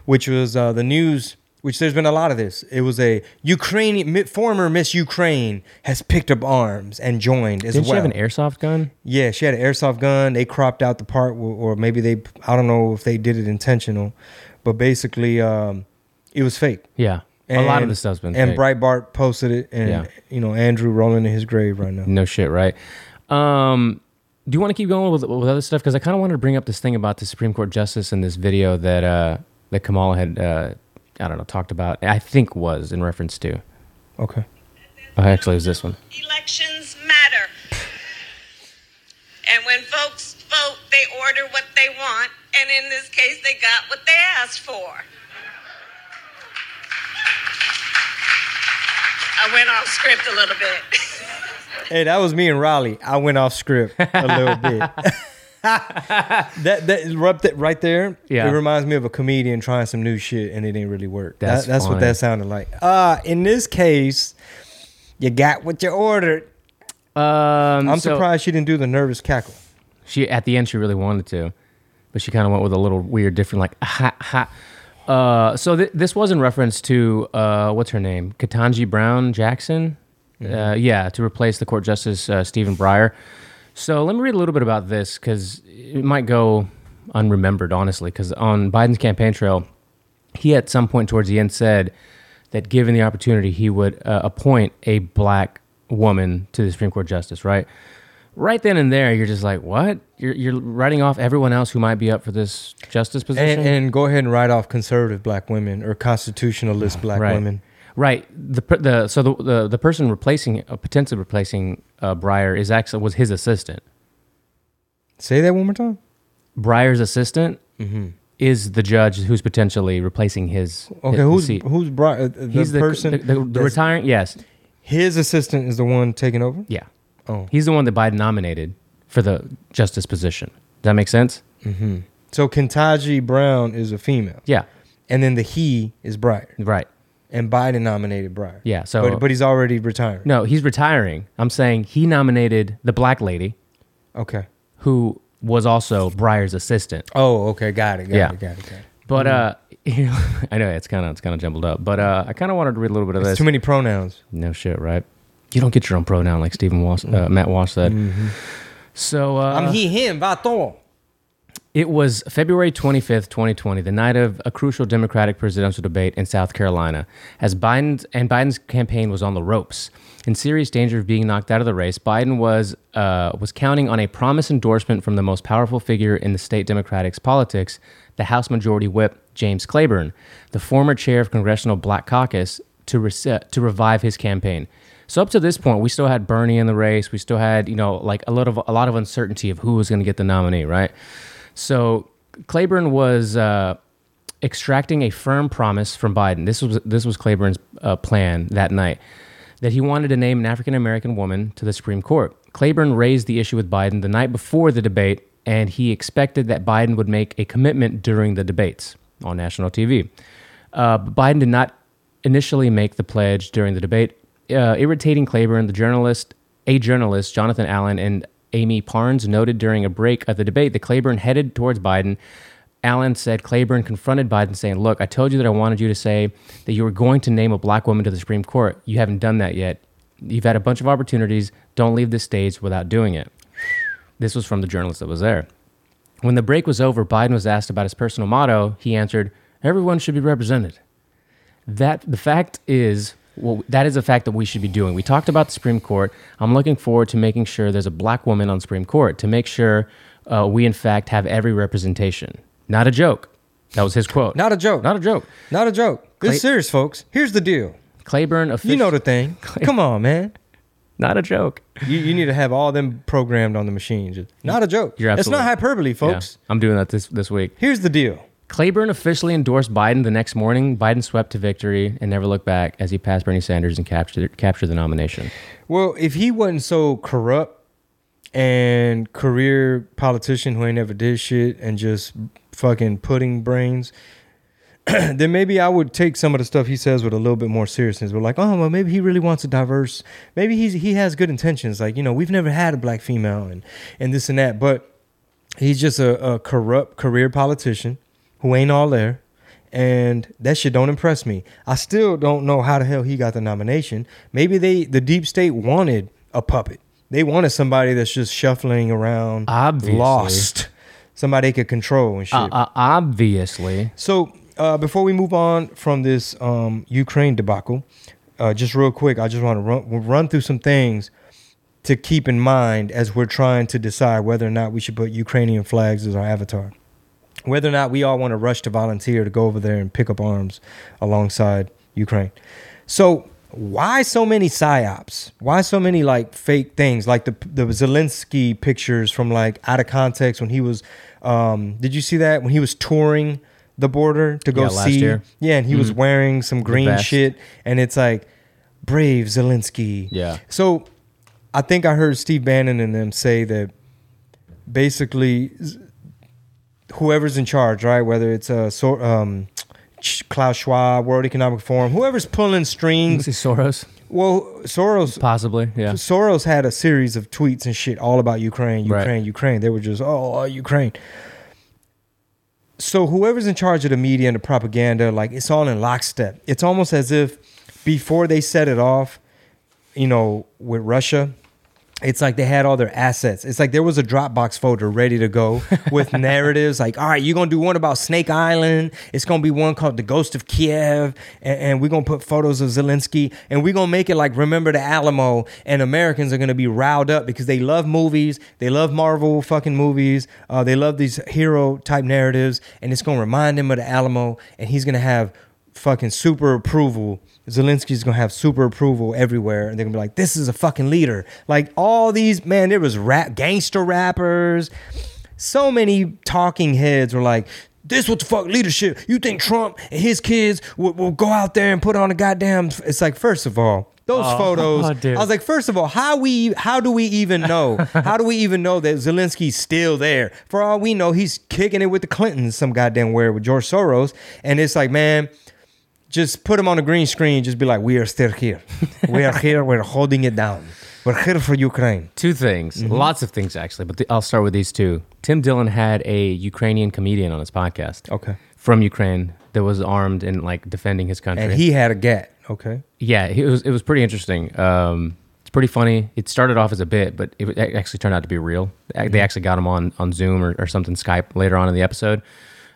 which was uh, the news, which there's been a lot of this. It was a Ukrainian, former Miss Ukraine has picked up arms and joined as well. Did she have an airsoft gun? Yeah, she had an airsoft gun. They cropped out the part, or maybe they, I don't know if they did it intentional, but basically um, it was fake. Yeah, and, a lot of the stuff's been and fake. And Breitbart posted it, and yeah. You know, Andrew rolling in his grave right now. No shit, right? Um... Do you want to keep going with, with other stuff? Because I kind of wanted to bring up this thing about the Supreme Court Justice in this video that uh, that Kamala had, uh, I don't know, talked about, I think was in reference to. Okay. Oh, actually, it was this one. Elections matter. And when folks vote, they order what they want. And in this case, they got what they asked for. I went off script a little bit. Hey, that was me and Raleigh. I went off script a little bit. that that right there, yeah. It reminds me of a comedian trying some new shit and it didn't really work. That's, that, that's what that sounded like. Uh, in this case, you got what you ordered. Um, I'm so, surprised she didn't do the nervous cackle. She at the end, she really wanted to, but she kind of went with a little weird, different, like, ha, ha. Uh, so th- this was in reference to, uh, what's her name? Ketanji Brown Jackson? Uh, yeah, to replace the court justice, uh, Stephen Breyer. So let me read a little bit about this because it might go unremembered, honestly, because on Biden's campaign trail, he at some point towards the end said that given the opportunity, he would uh, appoint a black woman to the Supreme Court justice, right? Right then and there, you're just like, what? You're, you're writing off everyone else who might be up for this justice position? And, and go ahead and write off conservative black women or constitutionalist black right. women. Right. The the so the the, the person replacing uh, potentially replacing uh, Breyer is actually was his assistant. Say that one more time. Breyer's assistant mm-hmm. is the judge who's potentially replacing his. Okay, his, who's seat. who's Breyer? The he's person the, the, the, the retiring. Yes, his assistant is the one taking over. Yeah. Oh, he's the one that Biden nominated for the justice position. Does that make sense? Mm-hmm. So Ketanji Brown is a female. Yeah, and then the he is Breyer. Right. And Biden nominated Breyer. Yeah, so... But, but he's already retiring. No, he's retiring. I'm saying he nominated the black lady. Okay. Who was also Breyer's assistant. Oh, okay. Got it. Got yeah. it. Got it. Got it. But, mm-hmm. uh... I know, it's kind of it's kind of jumbled up. But uh, I kind of wanted to read a little bit of it's this. Too many pronouns. No shit, right? You don't get your own pronoun like Stephen Walsh, uh, Matt Walsh said. Mm-hmm. So, uh... I'm he, him, vato. It was February twenty-fifth, twenty twenty, the night of a crucial Democratic presidential debate in South Carolina, as Biden's and Biden's campaign was on the ropes. In serious danger of being knocked out of the race, Biden was uh, was counting on a promised endorsement from the most powerful figure in the state Democratic's politics, the House Majority Whip James Clyburn, the former chair of Congressional Black Caucus, to, re- to revive his campaign. So up to this point, we still had Bernie in the race. We still had, you know, like a lot of a lot of uncertainty of who was going to get the nominee, right? So Clyburn was uh, extracting a firm promise from Biden. This was this was Claiborne's uh, plan that night, that he wanted to name an African-American woman to the Supreme Court. Clyburn raised the issue with Biden the night before the debate, and he expected that Biden would make a commitment during the debates on national T V. Uh, but Biden did not initially make the pledge during the debate, uh, irritating Clyburn. The journalist, a journalist, Jonathan Allen and Amy Parnes noted during a break of the debate that Clyburn headed towards Biden. Allen said Clyburn confronted Biden, saying, "Look, I told you that I wanted you to say that you were going to name a black woman to the Supreme Court. You haven't done that yet. You've had a bunch of opportunities. Don't leave this stage without doing it." This was from the journalist that was there. When the break was over, Biden was asked about his personal motto. He answered, "Everyone should be represented." That the fact is, well, that is a fact that we should be doing. We talked about the Supreme Court. I'm looking forward to making sure there's a black woman on Supreme Court to make sure uh, we, in fact, have every representation. Not a joke. That was his quote. Not a joke. Not a joke. Not a joke. It's Clay- serious, folks. Here's the deal. Clyburn official. You know the thing. Clay- Come on, man. Not a joke. You you need to have all them programmed on the machines. Not a joke. You're absolutely. It's not hyperbole, folks. Yeah, I'm doing that this, this week. Here's the deal. Clyburn officially endorsed Biden the next morning. Biden swept to victory and never looked back as he passed Bernie Sanders and captured captured the nomination. Well, if he wasn't so corrupt and career politician who ain't never did shit and just fucking pudding brains, then maybe I would take some of the stuff he says with a little bit more seriousness. But like, oh, well, maybe he really wants a diverse. Maybe he's he has good intentions. Like, you know, we've never had a black female and, and this and that. But he's just a, a corrupt career politician who ain't all there. And that shit don't impress me. I still don't know how the hell he got the nomination. Maybe they the deep state wanted a puppet. They wanted somebody that's just shuffling around, obviously. Lost, somebody they could control and shit. Uh, uh, obviously. So... Uh, before we move on from this um, Ukraine debacle, uh, just real quick, I just want to run, run through some things to keep in mind as we're trying to decide whether or not we should put Ukrainian flags as our avatar, whether or not we all want to rush to volunteer to go over there and pick up arms alongside Ukraine. So why so many psyops? Why so many like fake things like the, the Zelensky pictures from like out of context when he was, um, did you see that when he was touring the border to go yeah, see year. yeah and he mm-hmm. was wearing some green shit and it's like brave Zelensky. Yeah so I think I heard Steve Bannon and them say that basically whoever's in charge, right, whether it's a so um Klaus Schwab, World Economic Forum, whoever's pulling strings. Soros. Well, Soros. Possibly, yeah. Soros had a series of tweets and shit all about Ukraine, Ukraine, right. Ukraine. They were just, oh, Ukraine. So whoever's in charge of the media and the propaganda, like it's all in lockstep. It's almost as if before they set it off, you know, with Russia, it's like they had all their assets. It's like there was a Dropbox folder ready to go with narratives like, all right, you're going to do one about Snake Island. It's going to be one called The Ghost of Kiev. And, and we're going to put photos of Zelensky and we're going to make it like Remember the Alamo. And Americans are going to be riled up because they love movies. They love Marvel fucking movies. Uh, they love these hero type narratives. And it's going to remind them of the Alamo. And he's going to have fucking super approval. Zelensky's gonna have super approval everywhere, and they're gonna be like, "This is a fucking leader." Like all these, man, there was rap, gangster rappers. So many talking heads were like, "This what the fuck leadership? You think Trump and his kids will, will go out there and put on a goddamn?" It's like, first of all, those oh, photos. Oh, I was like, first of all, how we, how do we even know? How do we even know that Zelensky's still there? For all we know, he's kicking it with the Clintons, some goddamn where with George Soros, and it's like, man. Just put them on a green screen. Just be like, we are still here. We are here. We're holding it down. We're here for Ukraine. Two things. Mm-hmm. Lots of things, actually. But the, I'll start with these two. Tim Dillon had a Ukrainian comedian on his podcast. Okay. From Ukraine that was armed and, like, defending his country. And he had a gat. Okay. Yeah. It was, it was pretty interesting. Um, it's pretty funny. It started off as a bit, but it actually turned out to be real. Mm-hmm. They actually got him on, on Zoom or, or something, Skype, later on in the episode.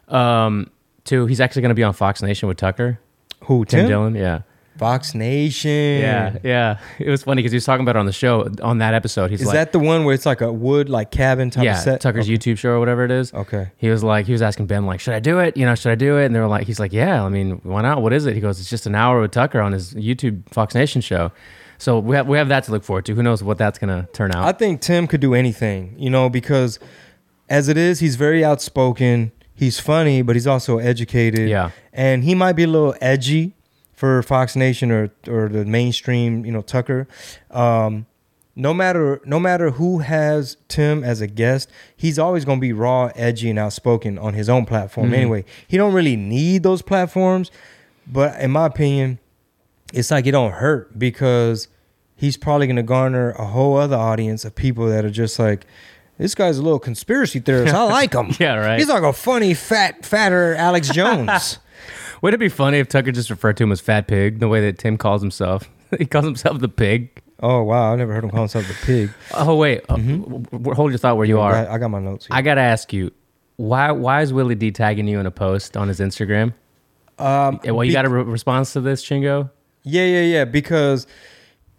Um, two, he's actually going to be on Fox Nation with Tucker. Who, Tim? Tim Dillon, yeah. Fox Nation. Yeah, yeah. It was funny because he was talking about it on the show, on that episode. He's Is like, that the one where it's like a wood, like cabin type yeah, of set? Yeah, Tucker's okay. YouTube show or whatever it is. Okay. He was like, he was asking Ben, like, should I do it? You know, should I do it? And they were like, he's like, yeah, I mean, why not? What is it? He goes, it's just an hour with Tucker on his YouTube Fox Nation show. So we have we have that to look forward to. Who knows what that's going to turn out? I think Tim could do anything, you know, because as it is, he's very outspoken. He's funny, but he's also educated. Yeah, and he might be a little edgy for Fox Nation or or the mainstream, you know, Tucker. Um, no matter no matter who has Tim as a guest, he's always going to be raw, edgy, and outspoken on his own platform. Mm-hmm. Anyway, he don't really need those platforms, but in my opinion, it's like it don't hurt because he's probably going to garner a whole other audience of people that are just like, this guy's a little conspiracy theorist. I like him. Yeah, right. He's like a funny, fat, fatter Alex Jones. Wouldn't it be funny if Tucker just referred to him as Fat Pig, the way that Tim calls himself? He calls himself the Pig. Oh, wow. I never heard him call himself the Pig. Oh, wait. Mm-hmm. Uh, hold your thought where you are. I got my notes here. I got to ask you, why Why is Willie D tagging you in a post on his Instagram? Um, well, you be- got a re- response to this, Chingo? Yeah, yeah, yeah. Because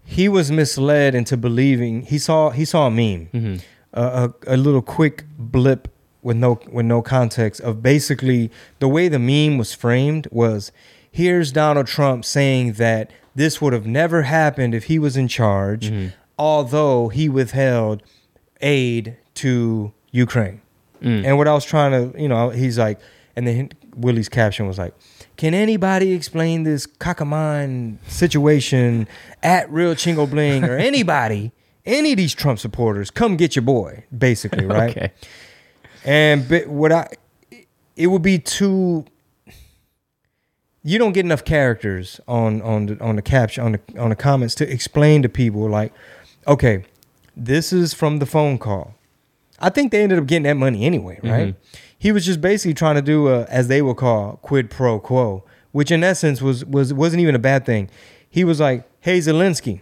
he was misled into believing. He saw, he saw a meme. Mm-hmm. Uh, a, a little quick blip with no with no context of basically the way the meme was framed was, here's Donald Trump saying that this would have never happened if he was in charge, mm-hmm. although he withheld aid to Ukraine. Mm. And what I was trying to, you know, he's like, and then Willie's caption was like, can anybody explain this cockamine situation at Real Chingo Bling or anybody? Any of these Trump supporters, come get your boy, basically, right? Okay. And but what I, it would be too. You don't get enough characters on on the, on the caption on the on the comments to explain to people like, okay, this is from the phone call. I think they ended up getting that money anyway, right? Mm-hmm. He was just basically trying to do a, as they would call, quid pro quo, which in essence was was wasn't even a bad thing. He was like, hey Zelensky,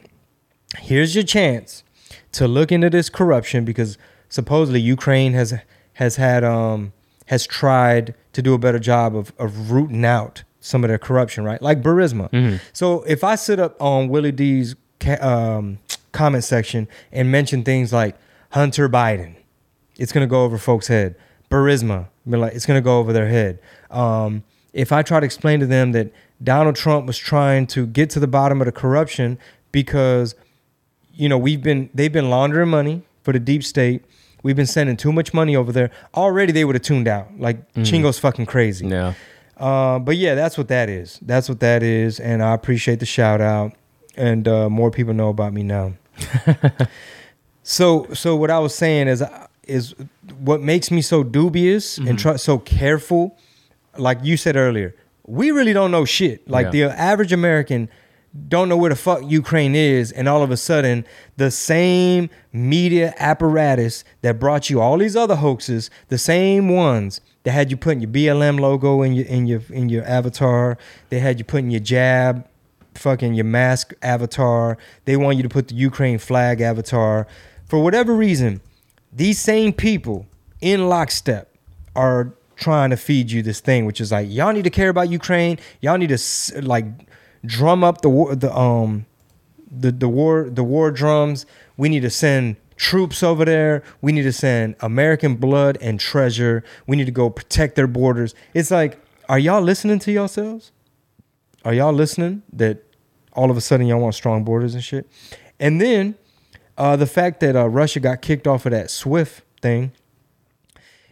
here's your chance to look into this corruption, because supposedly Ukraine has has had um has tried to do a better job of, of rooting out some of their corruption, right? Like Burisma. Mm-hmm. So if I sit up on Willie D's um, comment section and mention things like Hunter Biden, it's gonna go over folks' head. Burisma, it's gonna go over their head. Um, if I try to explain to them that Donald Trump was trying to get to the bottom of the corruption because, you know, we've been they've been laundering money for the deep state. We've been sending too much money over there. Already they would have tuned out. Like, mm. Chingo's fucking crazy. Yeah. Uh, but yeah, that's what that is. That's what that is. And I appreciate the shout out. And uh, more people know about me now. so so what I was saying is is what makes me so dubious, mm-hmm. and try, so careful. Like you said earlier, we really don't know shit. Like yeah. the average American don't know where the fuck Ukraine is, and all of a sudden, the same media apparatus that brought you all these other hoaxes, the same ones that had you putting your B L M logo in your in your in your avatar, they had you putting your jab, fucking your mask avatar, they want you to put the Ukraine flag avatar. For whatever reason, these same people in lockstep are trying to feed you this thing, which is like, y'all need to care about Ukraine, y'all need to like drum up the war, the um, the the war, the war drums. We need to send troops over there. We need to send American blood and treasure. We need to go protect their borders. It's like, are y'all listening to yourselves? Are y'all listening that all of a sudden y'all want strong borders and shit? And then uh, the fact that uh, Russia got kicked off of that SWIFT thing,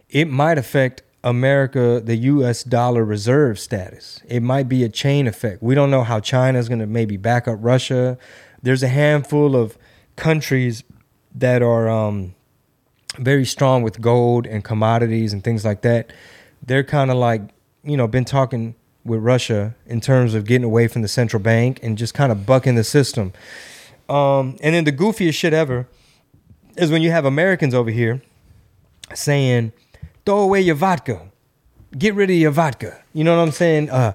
it might affect America, the U S dollar reserve status. It might be a chain effect. We don't know how China's going to maybe back up Russia. There's a handful of countries that are um, very strong with gold and commodities and things like that. They're kind of like, you know, been talking with Russia in terms of getting away from the central bank and just kind of bucking the system. Um, and then the goofiest shit ever is when you have Americans over here saying, throw away your vodka. Get rid of your vodka. You know what I'm saying? Uh,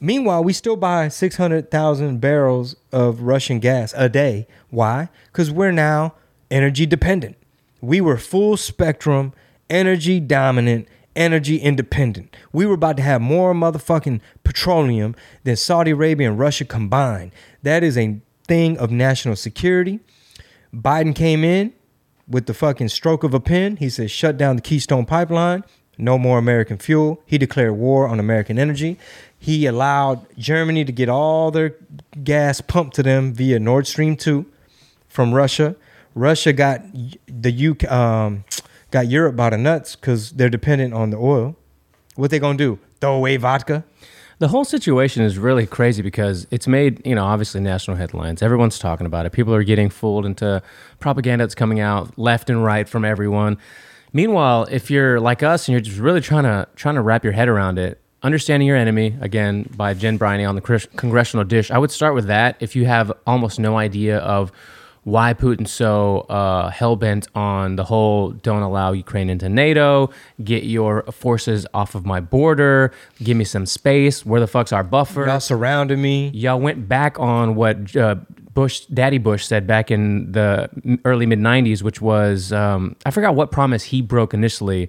meanwhile, we still buy six hundred thousand barrels of Russian gas a day. Why? Because we're now energy dependent. We were full spectrum, energy dominant, energy independent. We were about to have more motherfucking petroleum than Saudi Arabia and Russia combined. That is a thing of national security. Biden came in with the fucking stroke of a pen. He said, shut down the Keystone Pipeline. No more American fuel. He declared war on American energy. He allowed Germany to get all their gas pumped to them via Nord Stream two from Russia. Russia got the U K, um, got Europe by the nuts because they're dependent on the oil. What they gonna do? Throw away vodka? The whole situation is really crazy because it's made, you know, obviously national headlines. Everyone's talking about it. People are getting fooled into propaganda that's coming out left and right from everyone. Meanwhile, if you're like us and you're just really trying to trying to wrap your head around it, Understanding Your Enemy, again, by Jen Briney on the Congressional Dish. I would start with that if you have almost no idea of why Putin's so uh, hell-bent on the whole don't allow Ukraine into NATO, get your forces off of my border, give me some space, where the fuck's our buffer? Y'all surrounded me. Y'all went back on what uh, Bush, Daddy Bush said back in the early mid nineties, which was, um, I forgot what promise he broke initially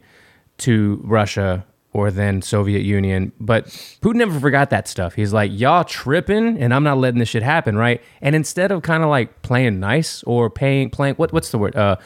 to Russia or then Soviet Union, but Putin never forgot that stuff. He's like, y'all tripping, and I'm not letting this shit happen, right? And instead of kind of like playing nice or paying, playing, what what's the word? Uh,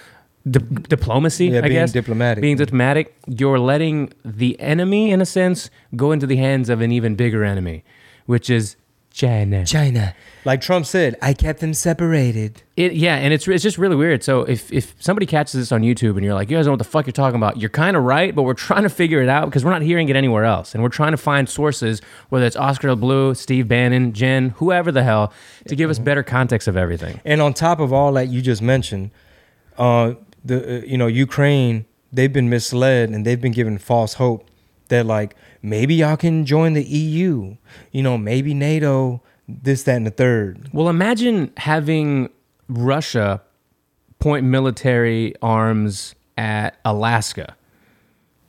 di- diplomacy, yeah, I being guess? diplomatic. Being diplomatic, you're letting the enemy, in a sense, go into the hands of an even bigger enemy, which is China. China. Like Trump said, I kept them separated. It, yeah, and it's it's just really weird. So if, if somebody catches this on YouTube and you're like, you guys don't know what the fuck you're talking about, you're kind of right, but we're trying to figure it out because we're not hearing it anywhere else. And we're trying to find sources, whether it's Oscar El Blue, Steve Bannon, Jen, whoever the hell, to give us better context of everything. And on top of all that you just mentioned, uh, the uh, you know Ukraine, they've been misled and they've been given false hope. They're like, maybe y'all can join the E U, you know, maybe NATO, this, that, and the third. Well, imagine having Russia point military arms at Alaska,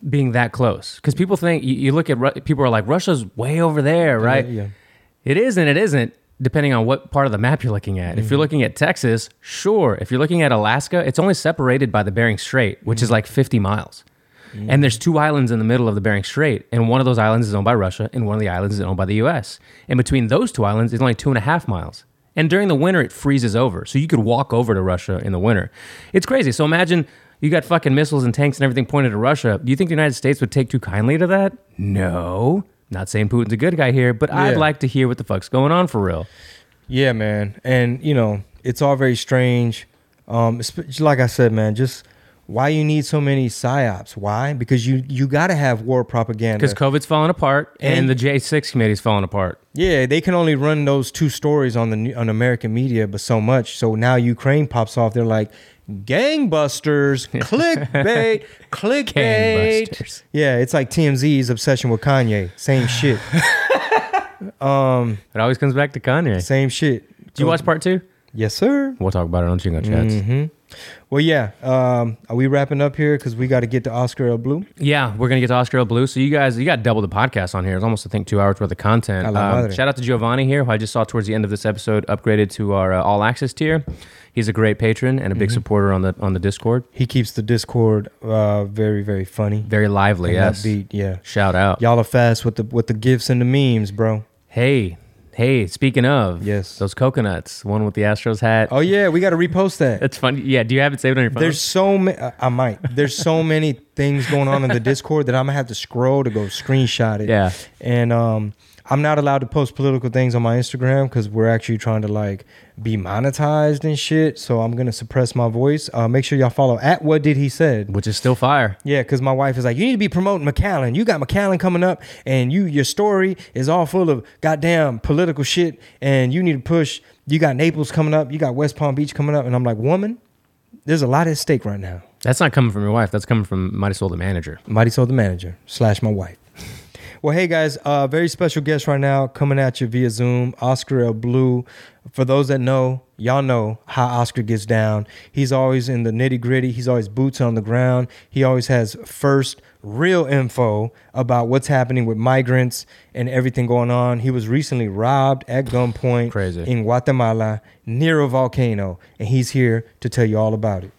being that close. Because people think, you, you look at, Ru- people are like, Russia's way over there, right? Yeah, yeah. It is and it isn't, depending on what part of the map you're looking at. Mm-hmm. If you're looking at Texas, sure. If you're looking at Alaska, it's only separated by the Bering Strait, which mm-hmm. is like fifty miles. Mm-hmm. And there's two islands in the middle of the Bering Strait, and one of those islands is owned by Russia, and one of the islands is owned by the U S. And between those two islands, it's only two and a half miles. And during the winter, it freezes over, so you could walk over to Russia in the winter. It's crazy. So imagine you got fucking missiles and tanks and everything pointed at Russia. Do you think the United States would take too kindly to that? No. Not saying Putin's a good guy here, but yeah. I'd like to hear what the fuck's going on for real. Yeah, man. And, you know, it's all very strange. Um, like I said, man, just... Why you need so many psyops? Why? Because you, you got to have war propaganda. Because COVID's falling apart and, and the J six committee's falling apart. Yeah, they can only run those two stories on the on American media, but so much. So now Ukraine pops off. They're like, gangbusters, clickbait, clickbait. Gangbusters. Yeah, it's like T M Z's obsession with Kanye. Same shit. um, It always comes back to Kanye. Same shit. Do you watch part two? Yes, sir. We'll talk about it on Chingo Chats. Mm-hmm. Well, yeah. Um, are we wrapping up here? Because we got to get to Oscar El Blue. Yeah, we're going to get to Oscar El Blue. So you guys, you got double the podcast on here. It's almost, I think, two hours worth of content. Um, shout out to Giovanni here, who I just saw towards the end of this episode, upgraded to our uh, All Access tier. He's a great patron and a big mm-hmm. supporter on the on the Discord. He keeps the Discord uh, very, very funny. Very lively, yes. Upbeat, yeah. Shout out. Y'all are fast with the with the gifs and the memes, bro. Hey. Hey, speaking of, yes, those coconuts, one with the Astros hat. Oh, yeah, we got to repost that. That's funny. Yeah, do you have it saved on your phone? There's so many, uh, I might. There's so many things going on in the Discord that I'm going to have to scroll to go screenshot it. Yeah. And um, I'm not allowed to post political things on my Instagram because we're actually trying to, like, be monetized and shit. So I'm going to suppress my voice. Uh, make sure y'all follow at What Did He Said. Which is still fire. Yeah, because my wife is like, you need to be promoting McAllen. You got McAllen coming up, and you your story is all full of goddamn political shit, and you need to push. You got Naples coming up. You got West Palm Beach coming up. And I'm like, woman, there's a lot at stake right now. That's not coming from your wife. That's coming from Mighty Soul, the manager. Mighty Soul, the manager, slash my wife. Well, hey, guys, uh, very special guest right now coming at you via Zoom, Oscar El Blue. For those that know, y'all know how Oscar gets down. He's always in the nitty-gritty. He's always boots on the ground. He always has first real info about what's happening with migrants and everything going on. He was recently robbed at gunpoint Crazy. in Guatemala near a volcano, and he's here to tell you all about it.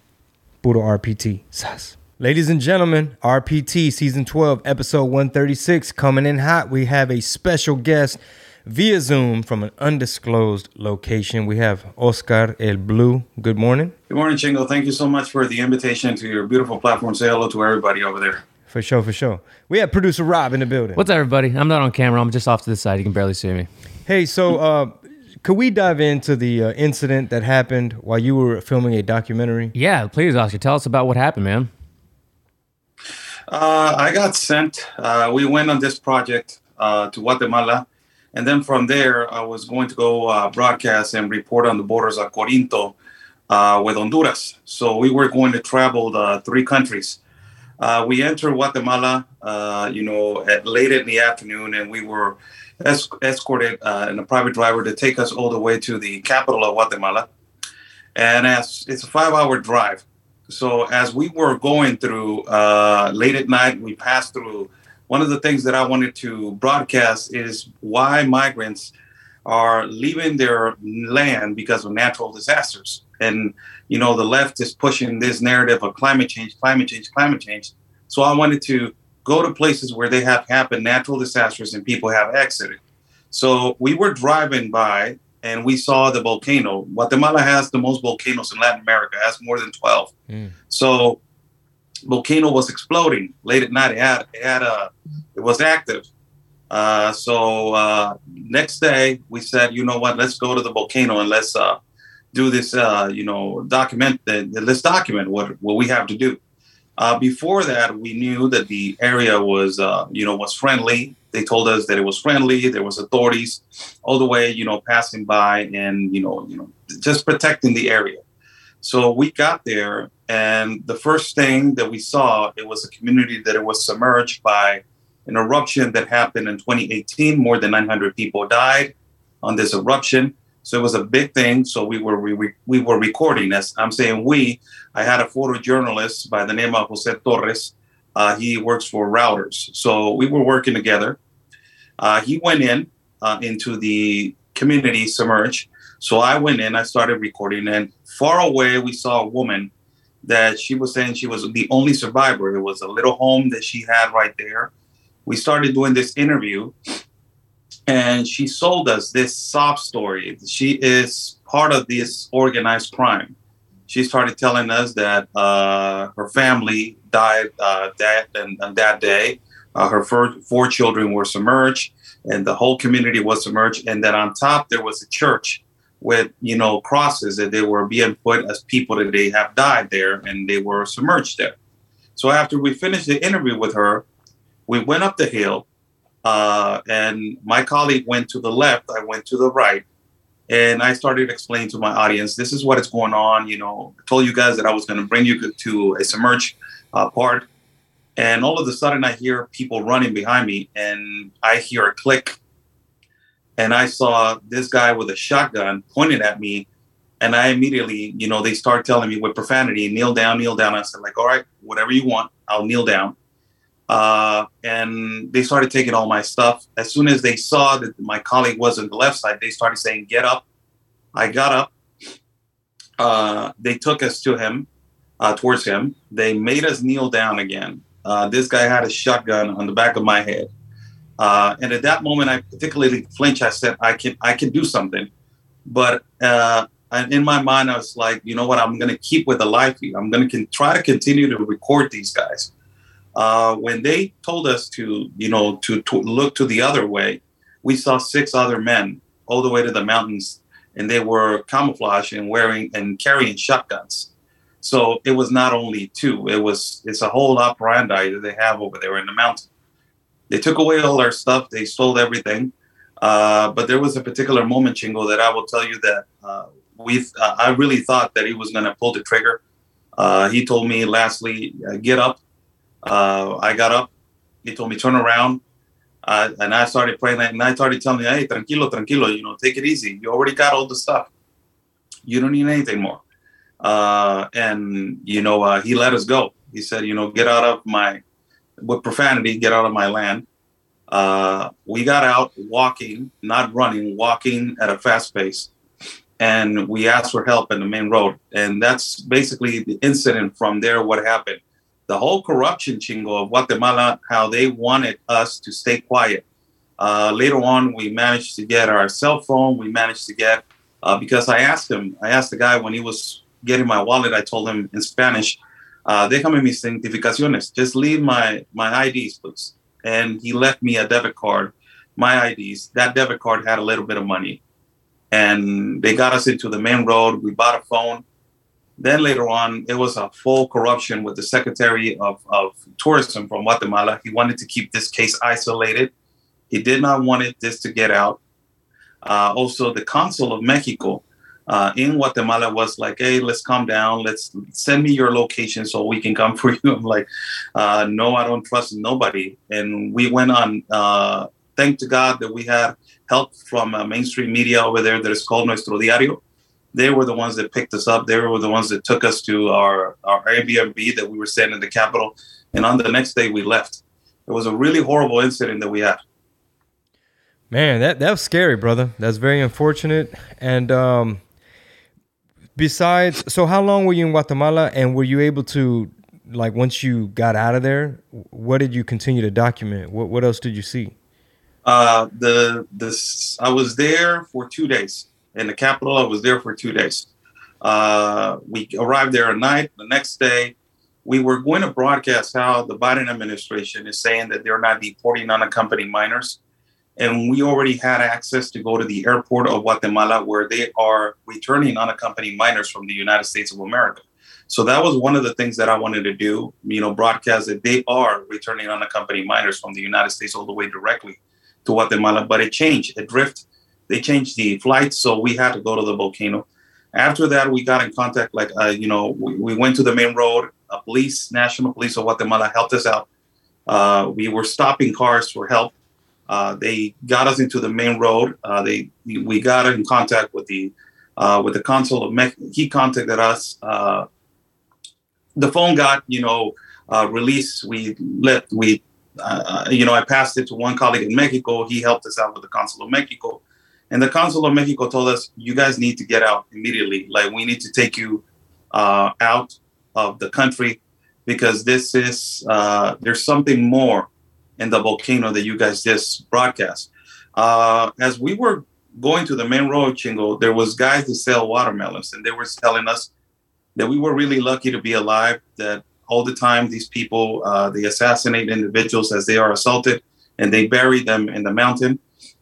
Buddha R P T. Sus. Ladies and gentlemen, R P T Season twelve, Episode one thirty-six, coming in hot. We have a special guest via Zoom from an undisclosed location. We have Oscar El Blue. Good morning. Good morning, Chingo. Thank you so much for the invitation to your beautiful platform. Say hello to everybody over there. For sure, for sure. We have producer Rob in the building. What's up, everybody? I'm not on camera. I'm just off to the side. You can barely see me. Hey, so uh, could we dive into the uh, incident that happened while you were filming a documentary? Yeah, please, Oscar. Tell us about what happened, man. Uh, I got sent. Uh, we went on this project uh, to Guatemala. And then from there, I was going to go uh, broadcast and report on the borders of Corinto uh, with Honduras. So we were going to travel the three countries. Uh, we entered Guatemala, uh, you know, at late in the afternoon, and we were esc- escorted uh, in a private driver to take us all the way to the capital of Guatemala. And as it's a five-hour drive. So as we were going through uh, late at night, we passed through. One of the things that I wanted to broadcast is why migrants are leaving their land because of natural disasters. And, you know, the left is pushing this narrative of climate change, climate change, climate change. So I wanted to go to places where they have happened natural disasters and people have exited. So we were driving by and we saw the volcano. Guatemala has the most volcanoes in Latin America, has more than twelve. Mm. So volcano was exploding late at night. It had, it had a, it was active. Uh, so uh, next day we said, you know what, let's go to the volcano and let's uh, do this, uh, you know, document, the, the, let's document what, what we have to do. Uh, before that, we knew that the area was, uh, you know, was friendly. They told us that it was friendly. There was authorities all the way, you know, passing by and, you know, you know, just protecting the area. So we got there and the first thing that we saw, it was a community that it was submerged by an eruption that happened in twenty eighteen. More than nine hundred people died on this eruption. So it was a big thing. So we were we, we were recording. As I'm saying we, I had a photojournalist by the name of Jose Torres. Uh, he works for Reuters. So we were working together. Uh, he went in uh, into the community submerged. So I went in, I started recording, and far away we saw a woman that she was saying she was the only survivor. It was a little home that she had right there. We started doing this interview. And she sold us this sob story. She is part of this organized crime. She started telling us that uh, her family died uh, that and, and that day. Uh, her four, four children were submerged, and the whole community was submerged. And then on top there was a church with, you know, crosses that they were being put as people that they have died there, and they were submerged there. So after we finished the interview with her, we went up the hill. Uh, and my colleague went to the left, I went to the right, and I started explaining to my audience, this is what is going on. You know, I told you guys that I was going to bring you to a submerged uh, part. And all of a sudden I hear people running behind me and I hear a click. And I saw this guy with a shotgun pointed at me. And I immediately, you know, they start telling me with profanity, kneel down, kneel down. I said like, all right, whatever you want, I'll kneel down. Uh, and they started taking all my stuff. As soon as they saw that my colleague was on the left side, they started saying, get up. I got up. Uh, they took us to him, uh, towards him. They made us kneel down again. Uh, this guy had a shotgun on the back of my head. Uh, and at that moment, I particularly flinched. I said, I can, I can do something. But, uh, in my mind, I was like, you know what? I'm going to keep with the life feed. I'm going to try to continue to record these guys. Uh, when they told us to, you know, to, to look to the other way, we saw six other men all the way to the mountains, and they were camouflaged and wearing and carrying shotguns. So it was not only two; it was it's a whole operandi that they have over there in the mountain. They took away all our stuff; they stole everything. Uh, but there was a particular moment, Chingo, that I will tell you that uh, we uh, I really thought that he was going to pull the trigger. Uh, he told me, "Lastly, uh, get up." Uh, I got up, he told me, turn around, uh, and I started praying, and I started telling him, hey, tranquilo, tranquilo, you know, take it easy. You already got all the stuff. You don't need anything more. Uh, and, you know, uh, he let us go. He said, you know, get out of my, with profanity, get out of my land. Uh, we got out walking, not running, walking at a fast pace. And we asked for help in the main road. And that's basically the incident from there, what happened. The whole corruption, Chingo, of Guatemala, how they wanted us to stay quiet. Uh, later on, we managed to get our cell phone. We managed to get, uh, because I asked him, I asked the guy when he was getting my wallet, I told him in Spanish, uh, déjame mis identificaciones. Just leave my, my I Ds, please. And he left me a debit card, my I Ds. That debit card had a little bit of money. And they got us into the main road. We bought a phone. Then later on, it was a full corruption with the Secretary of, of Tourism from Guatemala. He wanted to keep this case isolated. He did not want it, this to get out. Uh, also, the Consul of Mexico uh, in Guatemala was like, hey, let's calm down. Let's send me your location so we can come for you. I'm like, uh, no, I don't trust nobody. And we went on. Uh, thank to God that we had help from uh, mainstream media over there that is called Nuestro Diario. They were the ones that picked us up. They were the ones that took us to our, our Airbnb that we were staying in the Capitol. And on the next day, we left. It was a really horrible incident that we had. Man, that, that was scary, brother. That's very unfortunate. And um, besides, so how long were you in Guatemala? And were you able to, like, once you got out of there, what did you continue to document? What what else did you see? Uh, the this I was there for two days. In the Capitol, I was there for two days. Uh, we arrived there at night. The next day, we were going to broadcast how the Biden administration is saying that they're not deporting unaccompanied minors. And we already had access to go to the airport of Guatemala, where they are returning unaccompanied minors from the United States of America. So that was one of the things that I wanted to do, you know, broadcast that they are returning unaccompanied minors from the United States all the way directly to Guatemala. But it changed, it drifted. They changed the flight, so we had to go to the volcano. After that, we got in contact, like, uh, you know, we, we went to the main road. A police, National Police of Guatemala helped us out. Uh, we were stopping cars for help. Uh, they got us into the main road. Uh, they we got in contact with the uh, with the consul of Mexico. He contacted us. Uh, the phone got, you know, uh, released. We let we, uh, you know, I passed it to one colleague in Mexico. He helped us out with the consul of Mexico. And the Consul of Mexico told us, you guys need to get out immediately. Like, we need to take you uh, out of the country because this is, uh, there's something more in the volcano that you guys just broadcast. Uh, as we were going to the main road, Chingo, there was guys that sell watermelons, and they were telling us that we were really lucky to be alive, that all the time these people, uh, they assassinate individuals as they are assaulted, and they bury them in the mountain.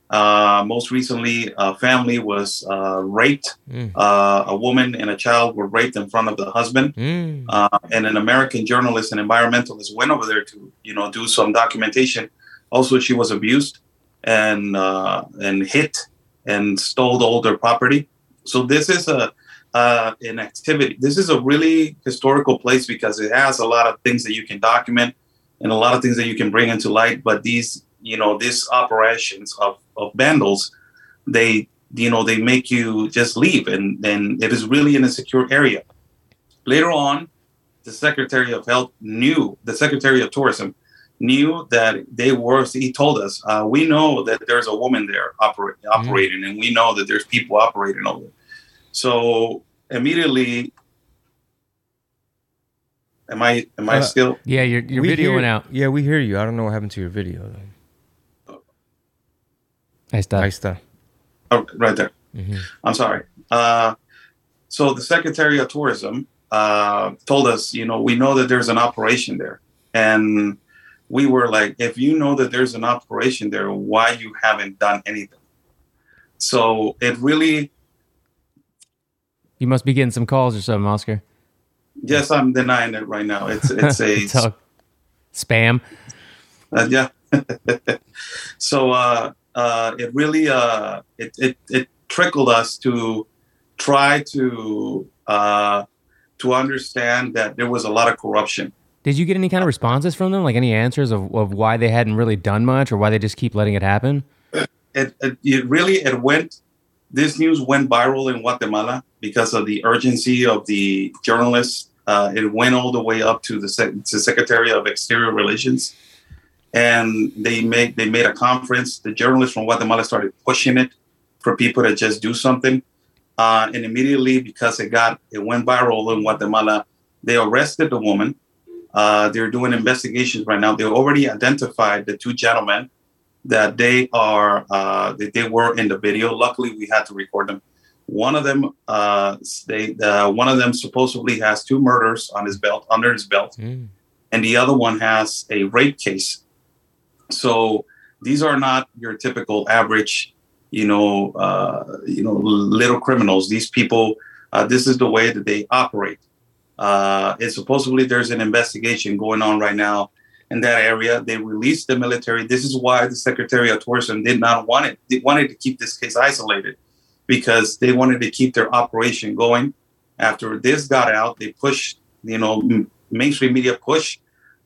Uh, most recently, a family was uh, raped. Mm. Uh, a woman and a child were raped in front of the husband. Mm. Uh, and an American journalist and environmentalist went over there to, you know, do some documentation. Also, she was abused and uh, and hit and stole all their property. So this is a uh, an activity. This is a really historical place because it has a lot of things that you can document and a lot of things that you can bring into light. But these, you know, these operations of of vandals, they, you know, they make you just leave. And then it is really in a secure area. Later on, the Secretary of Health knew, the Secretary of Tourism knew that they were, he told us, uh, we know that there's a woman there oper- operating, mm-hmm. and we know that there's people operating over there. So immediately, am I, am uh, I still? Yeah, your, your video hear, went out. Yeah, we hear you. I don't know what happened to your video. Ahí está. Ahí está. Oh, right there. Mm-hmm. I'm sorry. Uh, so the Secretary of Tourism uh, told us, you know, we know that there's an operation there. And we were like, if you know that there's an operation there, why you haven't done anything? So it really... You must be getting some calls or something, Oscar. Yes, I'm denying it right now. It's, it's a... it's all spam. Uh, yeah. So... Uh, Uh, it really uh, it, it it trickled us to try to uh, to understand that there was a lot of corruption. Did you get any kind of responses from them, like any answers of, of why they hadn't really done much or why they just keep letting it happen? It, it it really it went. This news went viral in Guatemala because of the urgency of the journalists. Uh, it went all the way up to the sec- to Secretary of Exterior Relations. And they made they made a conference. The journalists from Guatemala started pushing it for people to just do something. Uh, and immediately, because it got it went viral in Guatemala, they arrested the woman. Uh, they're doing investigations right now. They already identified the two gentlemen that they are uh, that they were in the video. Luckily, we had to record them. One of them, uh, they, uh, one of them supposedly has two murders on his belt, under his belt, mm. and the other one has a rape case. So these are not your typical average, you know, uh, you know, little criminals. These people, uh, this is the way that they operate. Uh, it's supposedly there's an investigation going on right now in that area. They released the military. This is why the Secretary of Tourism did not want it. They wanted to keep this case isolated because they wanted to keep their operation going. After this got out, they pushed, you know, m- mainstream media pushed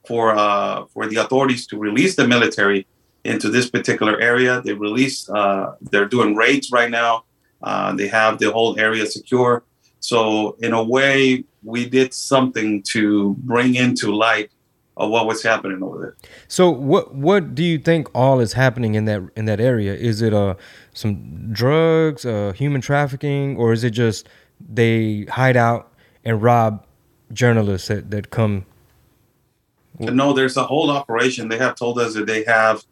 for uh, for the authorities to release the military into this particular area. They released, uh, they're doing raids right now. Uh, they have the whole area secure. So in a way, we did something to bring into light of what was happening over there. So what what do you think all is happening in that in that area? Is it uh, some drugs, uh, human trafficking, or is it just they hide out and rob journalists that, that come? No, there's a whole operation. They have told us that they have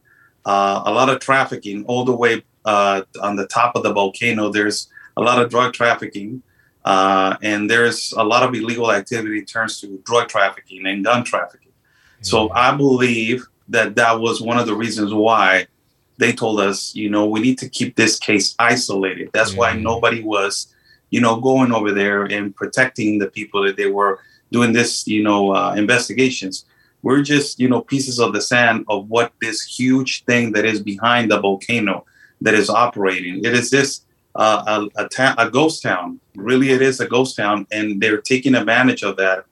uh, a lot of trafficking all the way uh, on the top of the volcano. There's a lot of drug trafficking. Uh, and there's a lot of illegal activity turns to drug trafficking and gun trafficking. Mm-hmm. So I believe that that was one of the reasons why they told us, you know, we need to keep this case isolated. That's mm-hmm. why nobody was, you know, going over there and protecting the people that they were doing this, you know, uh, investigations. We're just, you know, pieces of the sand of what this huge thing that is behind the volcano that is operating. It is this. Uh, a, a, ta- a ghost town. Really, it is a ghost town, and they're taking advantage of that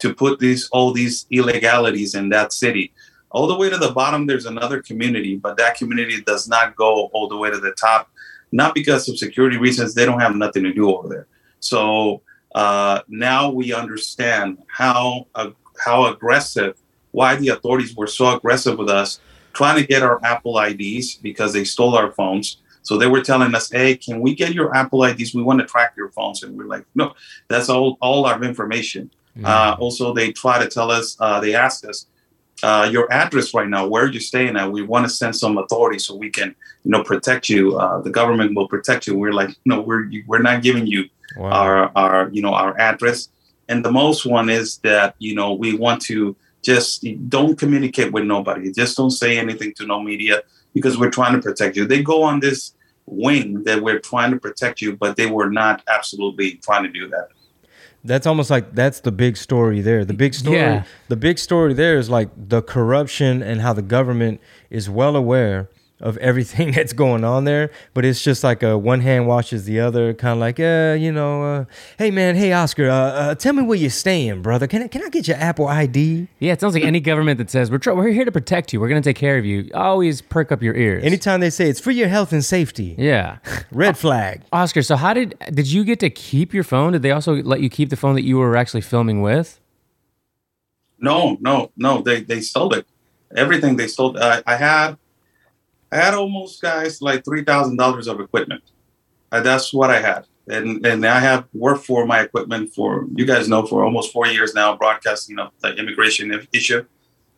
to put these all these illegalities in that city. All the way to the bottom, there's another community, but that community does not go all the way to the top, not because of security reasons. They don't have nothing to do over there. So uh, now we understand how uh, how aggressive, why the authorities were so aggressive with us, trying to get our Apple I Ds because they stole our phones. So they were telling us, hey, can we get your Apple I Ds? We want to track your phones. And we're like, no, that's all, all our information. Mm-hmm. Uh, also, they try to tell us, uh, they asked us, uh, your address right now, where are you staying at? We want to send some authority so we can, you know, protect you. Uh, the government will protect you. We're like, no, we're we're not giving you wow. our, our, you know, our address. And the most one is that, you know, we want to just don't communicate with nobody. Just don't say anything to no media because we're trying to protect you. They go on this wing that we're trying to protect you, but they were not absolutely trying to do that. That's almost like that's the big story there. The big story, yeah. the big story there is like the corruption and how the government is well aware of everything that's going on there. But it's just like a one hand washes the other, kind of like, yeah, you know, uh, hey man, hey Oscar, uh, uh, tell me where you're staying, brother. Can I, can I get your Apple I D? Yeah, it sounds like any government that says we're tr- we're here to protect you, we're gonna take care of you. Always perk up your ears. Anytime they say it's for your health and safety. Yeah, red flag. O- Oscar, so how did did you get to keep your phone? Did they also let you keep the phone that you were actually filming with? No, no, no. They they sold it. Everything they sold. Uh, I had. I had almost, guys, like three thousand dollars of equipment. Uh, that's what I had. And and I have worked for my equipment for, you guys know, for almost four years now, broadcasting of the immigration issue.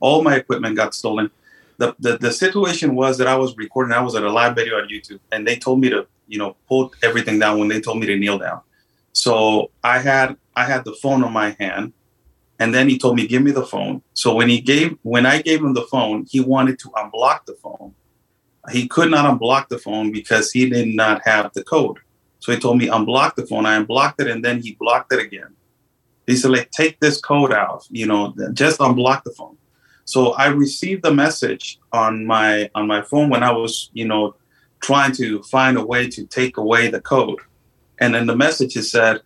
All my equipment got stolen. The, the the situation was that I was recording. I was at a live video on YouTube, and they told me to, you know, pull everything down when they told me to kneel down. So I had I had the phone on my hand, and then he told me, give me the phone. So when he gave when I gave him the phone, he wanted to unblock the phone. He could not unblock the phone because he did not have the code. So he told me, unblock the phone. I unblocked it, and then he blocked it again. He said, like, take this code out, you know, just unblock the phone. So I received the message on my on my phone when I was, you know, trying to find a way to take away the code. And then the message is said,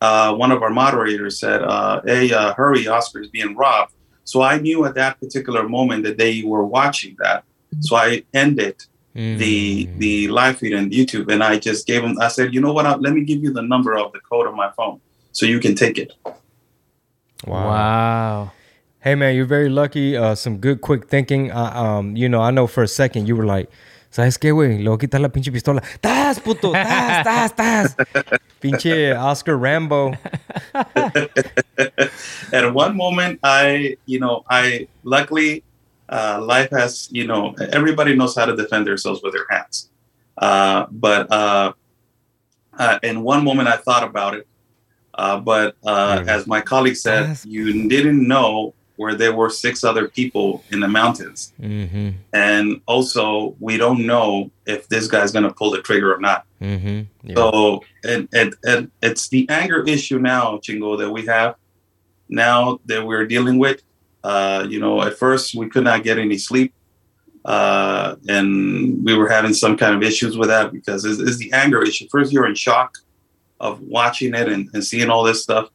uh, one of our moderators said, uh, hey, uh, hurry, Oscar's being robbed. So I knew at that particular moment that they were watching that. So I ended mm. the the live feed on YouTube, and I just gave him. I said, you know what? I'll, let me give you the number of the code on my phone, so you can take it. Wow. wow. Hey man, you're very lucky. Uh, some good quick thinking. Uh, um, you know, I know for a second you were like, ¿sabes qué, güey? Luego quitas la pinche pistola. ¡Tas, puto! ¡Tas, tas, tas! Pinche Oscar Rambo. At one moment, I, you know, I luckily. Uh, life has, you know, everybody knows how to defend themselves with their hands. Uh, but uh, uh, in one moment I thought about it. Uh, but uh, mm. as my colleague said, yes. you didn't know where there were six other people in the mountains. Mm-hmm. And also, we don't know if this guy's going to pull the trigger or not. Mm-hmm. Yeah. So and, and, and it's the anger issue now, Chingo, that we have now that we're dealing with. Uh, you know, at first, we could not get any sleep. Uh, and we were having some kind of issues with that because it's, it's the anger issue. First, you're in shock of watching it and, and seeing all this stuff.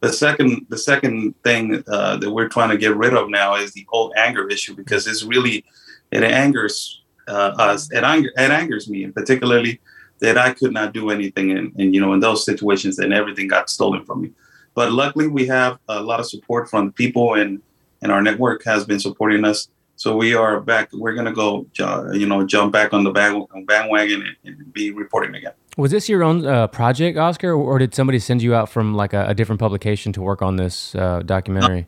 The second, the second thing uh, that we're trying to get rid of now is the whole anger issue, because it's really, it angers uh, us. It, ang- it angers me, and particularly that I could not do anything in, in, you know, in those situations, and everything got stolen from me. But luckily, we have a lot of support from the people, and, and our network has been supporting us. So we are back. We're going to go, you know, jump back on the bandwagon and, and be reporting again. Was this your own uh, project, Oscar, or did somebody send you out from like a, a different publication to work on this uh, documentary?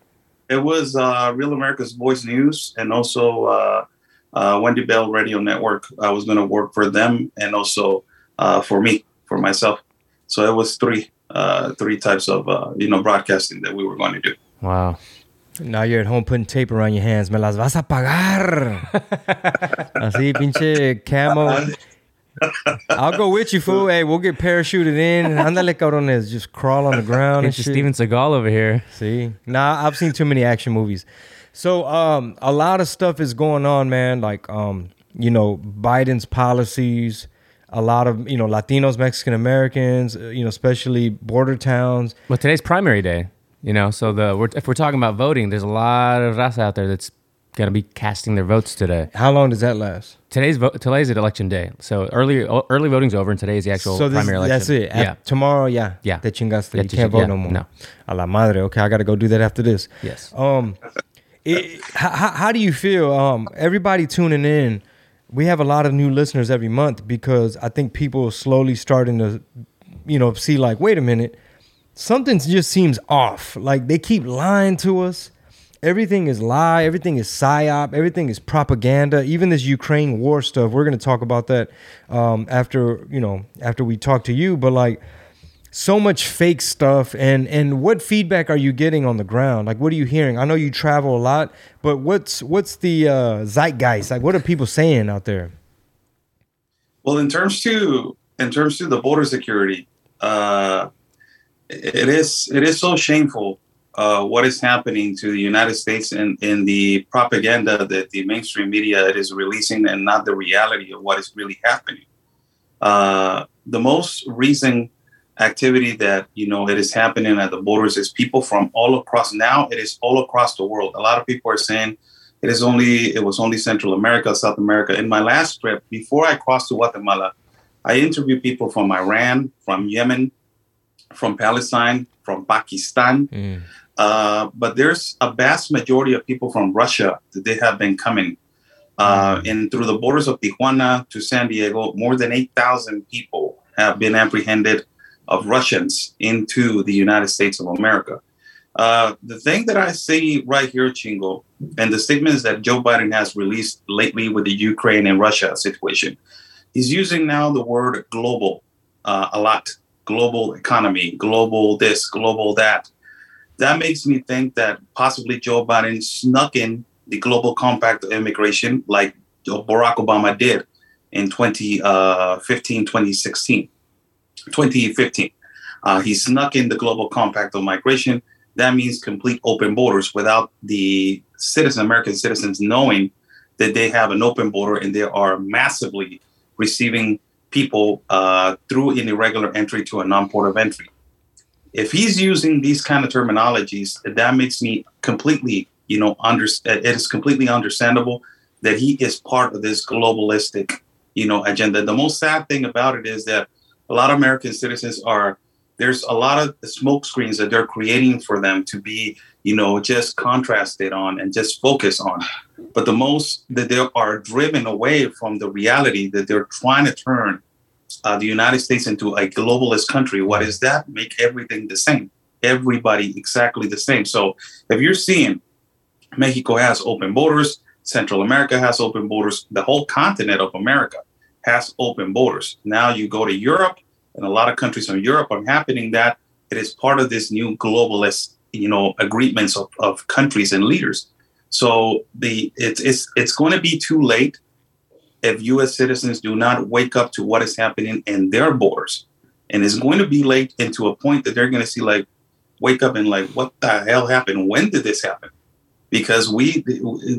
It was uh, Real America's Voice News, and also uh, uh, Wendy Bell Radio Network. I was going to work for them, and also uh, for me, for myself. So it was three, uh, three types of uh, you know broadcasting that we were going to do. Wow. Now you're at home putting tape around your hands. Me las vas a pagar. Así, pinche camo. I'll go with you, fool. Hey, we'll get parachuted in. Andale, cabrones. Just crawl on the ground. It's Steven Seagal over here. See? Nah, I've seen too many action movies. So um, a lot of stuff is going on, man. Like, um, you know, Biden's policies. A lot of, you know, Latinos, Mexican Americans, you know, especially border towns. Well, today's primary day. You know, so the we're, if we're talking about voting, there's a lot of raza out there that's going to be casting their votes today. How long does that last? Today's vo- today's election day, so early early voting's over, and today is the actual so this, primary election. That's it. Yeah. At, tomorrow, yeah, yeah, the chingaste. You can't vote yeah, no more. No. A la madre. Okay, I got to go do that after this. Yes. Um, it, how how do you feel? Um, everybody tuning in, we have a lot of new listeners every month, because I think people are slowly starting to, you know, see like, wait a minute. Something just seems off. Like, they keep lying to us. Everything is lie. Everything is psyop. Everything is propaganda. Even this Ukraine war stuff. We're going to talk about that um, after, you know, after we talk to you. But like, so much fake stuff. And and what feedback are you getting on the ground? Like, what are you hearing? I know you travel a lot, but what's what's the uh, zeitgeist? Like, what are people saying out there? Well, in terms to in terms to the border security. Uh, It is it is so shameful uh, what is happening to the United States and in the propaganda that the mainstream media is releasing, and not the reality of what is really happening. Uh, the most recent activity that, you know, it is happening at the borders is people from all across. Now it is all across the world. A lot of people are saying it is only it was only Central America, South America. In my last trip, before I crossed to Guatemala, I interviewed people from Iran, from Yemen, from Palestine, from Pakistan. Mm. Uh, but there's a vast majority of people from Russia that they have been coming. Uh, mm. And through the borders of Tijuana to San Diego, more than eight thousand people have been apprehended of Russians into the United States of America. Uh, the thing that I see right here, Chingo, and the statements that Joe Biden has released lately with the Ukraine and Russia situation, he's using now the word global uh, a lot. Global economy, global this, global that. That makes me think that possibly Joe Biden snuck in the global compact of immigration like Barack Obama did in twenty fifteen. Uh, he snuck in the global compact of migration. That means complete open borders without the citizen, American citizens knowing that they have an open border, and they are massively receiving people uh, through an irregular entry to a non-port of entry. If he's using these kind of terminologies, that makes me completely, you know, under, it is completely understandable that he is part of this globalistic, you know, agenda. The most sad thing about it is that a lot of American citizens are, there's a lot of smoke screens that they're creating for them to be, you know, just contrasted on and just focus on. But the most that they are driven away from the reality that they're trying to turn uh, the United States into a globalist country. What is that? Make everything the same. Everybody exactly the same. So if you're seeing Mexico has open borders, Central America has open borders, the whole continent of America has open borders. Now you go to Europe, in a lot of countries in Europe are happening, that it is part of this new globalist, you know, agreements of, of countries and leaders. So the it's it's it's going to be too late if U S citizens do not wake up to what is happening in their borders. And it's going to be late into a point that they're going to see, like, wake up and like, what the hell happened? When did this happen? Because we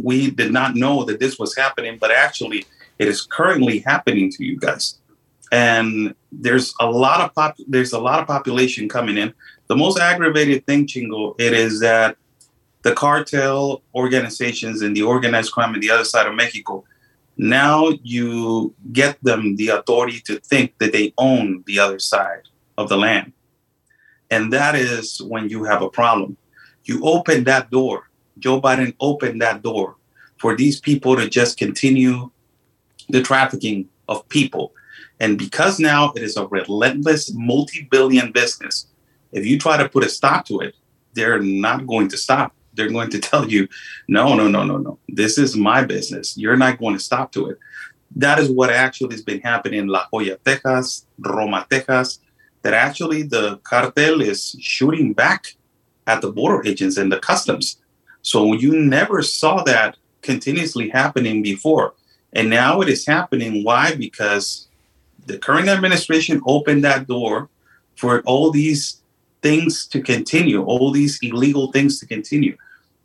we did not know that this was happening, but actually it is currently happening to you guys. And there's a lot of pop, there's a lot of population coming in. The most aggravated thing, Chingo, it is that the cartel organizations and the organized crime on the other side of Mexico, now you get them the authority to think that they own the other side of the land. And that is when you have a problem. You open that door. Joe Biden opened that door for these people to just continue the trafficking of people. And because now it is a relentless multi-billion business, if you try to put a stop to it, they're not going to stop. They're going to tell you, no, no, no, no, no. This is my business. You're not going to stop to it. That is what actually has been happening in La Jolla, Texas, Roma, Texas, that actually the cartel is shooting back at the border agents and the customs. So you never saw that continuously happening before. And now it is happening. Why? Because the current administration opened that door for all these things to continue, all these illegal things to continue.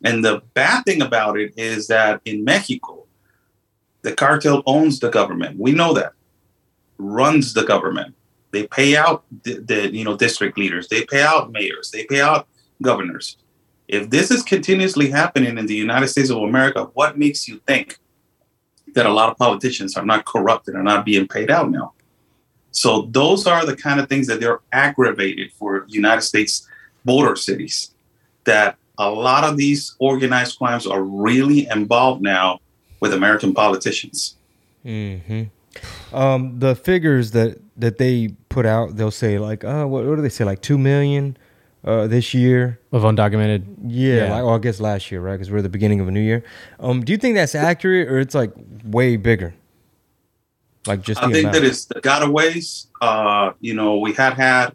And the bad thing about it is that in Mexico, the cartel owns the government. We know that. Runs the government. They pay out the, the you know district leaders. They pay out mayors. They pay out governors. If this is continuously happening in the United States of America, what makes you think that a lot of politicians are not corrupt and are not being paid out now? So those are the kind of things that they're aggravated for United States border cities, that a lot of these organized crimes are really involved now with American politicians. Mm-hmm. Um, the figures that, that they put out, they'll say like, uh, what, what do they say? Like two million Uh, this year of undocumented, yeah, yeah. Like, well, I guess last year, right? Because we're at the beginning of a new year. Um, do you think that's accurate, or it's like way bigger? Like just I the think amount. That it's the gotaways. Uh, you know, we had had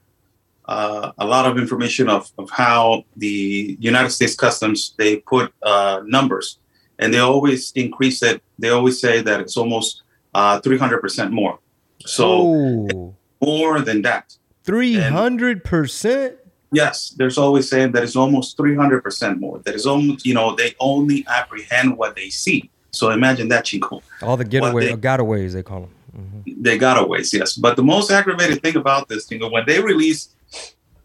uh, a lot of information of of how the United States Customs, they put uh, numbers, and they always increase it. They always say that it's almost uh, three hundred percent more. So oh. more than that, three hundred percent Yes, there's always saying that it's almost three hundred percent more. That is almost, you know, they only apprehend what they see. So imagine that, Chico. All the getaway, they, gotaways, they call them. Mm-hmm. They gotaways, yes. But the most aggravated thing about this thing, when they released,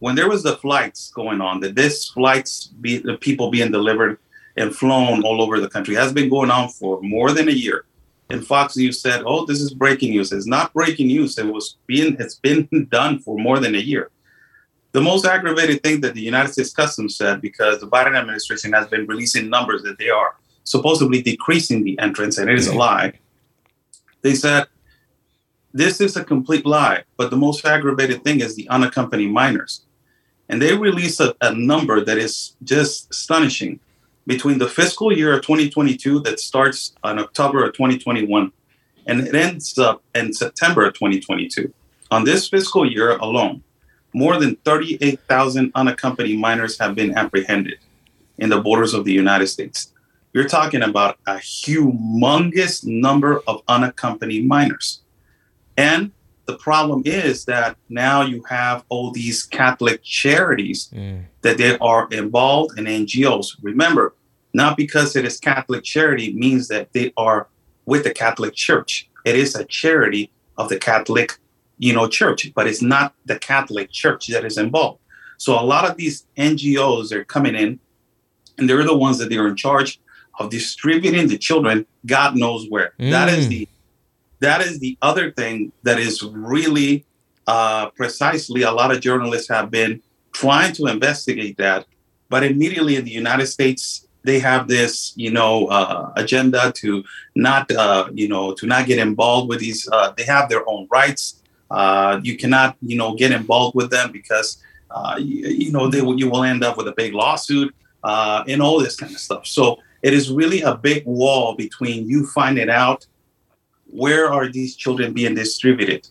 when there was the flights going on, that this flights, be, the people being delivered and flown all over the country, has been going on for more than a year. And Fox News said, oh, this is breaking news. It's not breaking news. It was being, it's been done for more than a year. The most aggravated thing that the United States Customs said, because the Biden administration has been releasing numbers that they are supposedly decreasing the entrance, and it is a lie. They said, this is a complete lie. But the most aggravated thing is the unaccompanied minors. And they released a, a number that is just astonishing. Between the fiscal year of twenty twenty-two that starts on October of twenty twenty-one and it ends up in September of twenty twenty-two, on this fiscal year alone, more than thirty-eight thousand unaccompanied minors have been apprehended in the borders of the United States. You're talking about a humongous number of unaccompanied minors. And the problem is that now you have all these Catholic charities mm. that they are involved in, N G Os. Remember, not because it is Catholic charity means that they are with the Catholic Church. It is a charity of the Catholic Church. You know, church, but it's not the Catholic Church that is involved. So a lot of these N G Os are coming in, and they're the ones that they are in charge of distributing the children, God knows where. Mm. That is the that is the other thing that is really uh, precisely a lot of journalists have been trying to investigate that. But immediately in the United States, they have this, you know, uh, agenda to not, uh, you know, to not get involved with these. Uh, they have their own rights. Uh, you cannot, you know, get involved with them because, uh, you, you know, they will, you will end up with a big lawsuit uh, and all this kind of stuff. So it is really a big wall between you finding out where are these children being distributed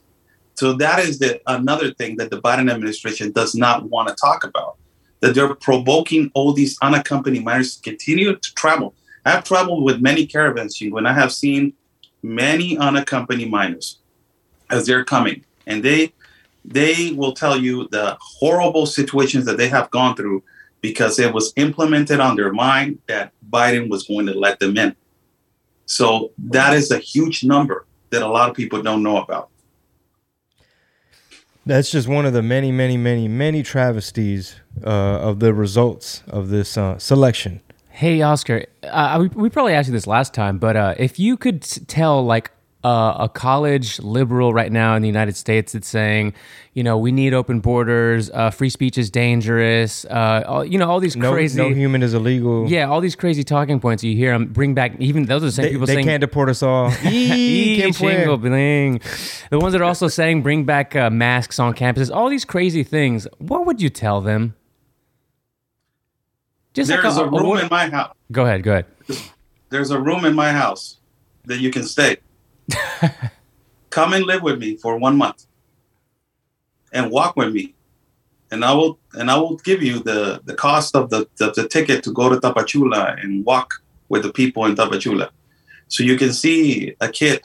So that is the another thing that the Biden administration does not want to talk about, that they're provoking all these unaccompanied minors to continue to travel. I've traveled with many caravans, Chingo, and I have seen many unaccompanied minors as they're coming. And they they will tell you the horrible situations that they have gone through because it was implemented on their mind that Biden was going to let them in. So that is a huge number that a lot of people don't know about. That's just one of the many, many, many, many travesties uh, of the results of this uh, selection. Hey, Oscar, uh, we, we probably asked you this last time, but uh, if you could tell like uh, a college liberal right now in the United States that's saying, you know, we need open borders, uh, free speech is dangerous, uh, all, you know, all these no, crazy... No human is illegal. Yeah, all these crazy talking points you hear them bring back, even those are the same they, people they saying... They can't deport us all. Eee, can't Chingo Bling. The ones that are also saying bring back uh, masks on campuses, all these crazy things. What would you tell them? Just there's like a, a room a, a, in my house. Go ahead, go ahead. There's a room in my house that you can stay. Come and live with me for one month and walk with me. And I will and I will give you the, the cost of the, the, the ticket to go to Tapachula and walk with the people in Tapachula. So you can see a kid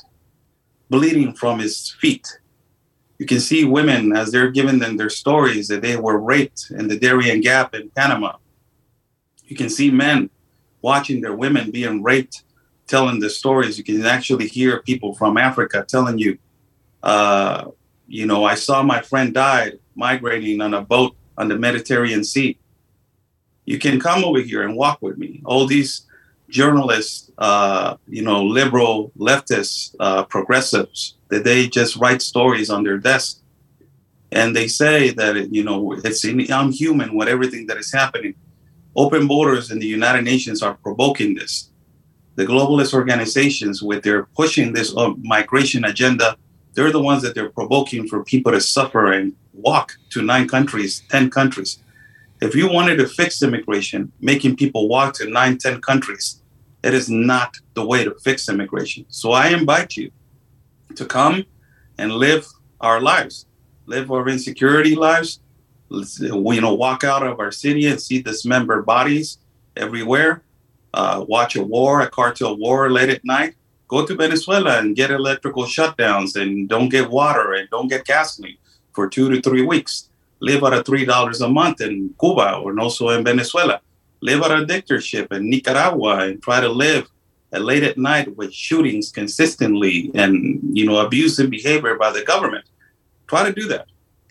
bleeding from his feet. You can see women as they're giving them their stories that they were raped in the Darien Gap in Panama. You can see men watching their women being raped, telling the stories. You can actually hear people from Africa telling you, uh, you know, I saw my friend die migrating on a boat on the Mediterranean Sea. You can come over here and walk with me. All these journalists, uh, you know, liberal, leftists, uh, progressives, that they just write stories on their desk. And they say that, you know, it's I'm human with everything that is happening. Open borders in the United Nations are provoking this. The globalist organizations, with their pushing this uh, migration agenda, they're the ones that they're provoking for people to suffer and walk to nine countries, ten countries. If you wanted to fix immigration, making people walk to nine, ten countries, it is not the way to fix immigration. So I invite you to come and live our lives, live our insecurity lives. Let's, you know, walk out of our city and see dismembered bodies everywhere. Uh, watch a war, a cartel war late at night. Go to Venezuela and get electrical shutdowns and don't get water and don't get gasoline for two to three weeks. Live out of three dollars a month in Cuba and also in Venezuela. Live out of dictatorship in Nicaragua and try to live late at night with shootings consistently and, you know, abusive behavior by the government. Try to do that.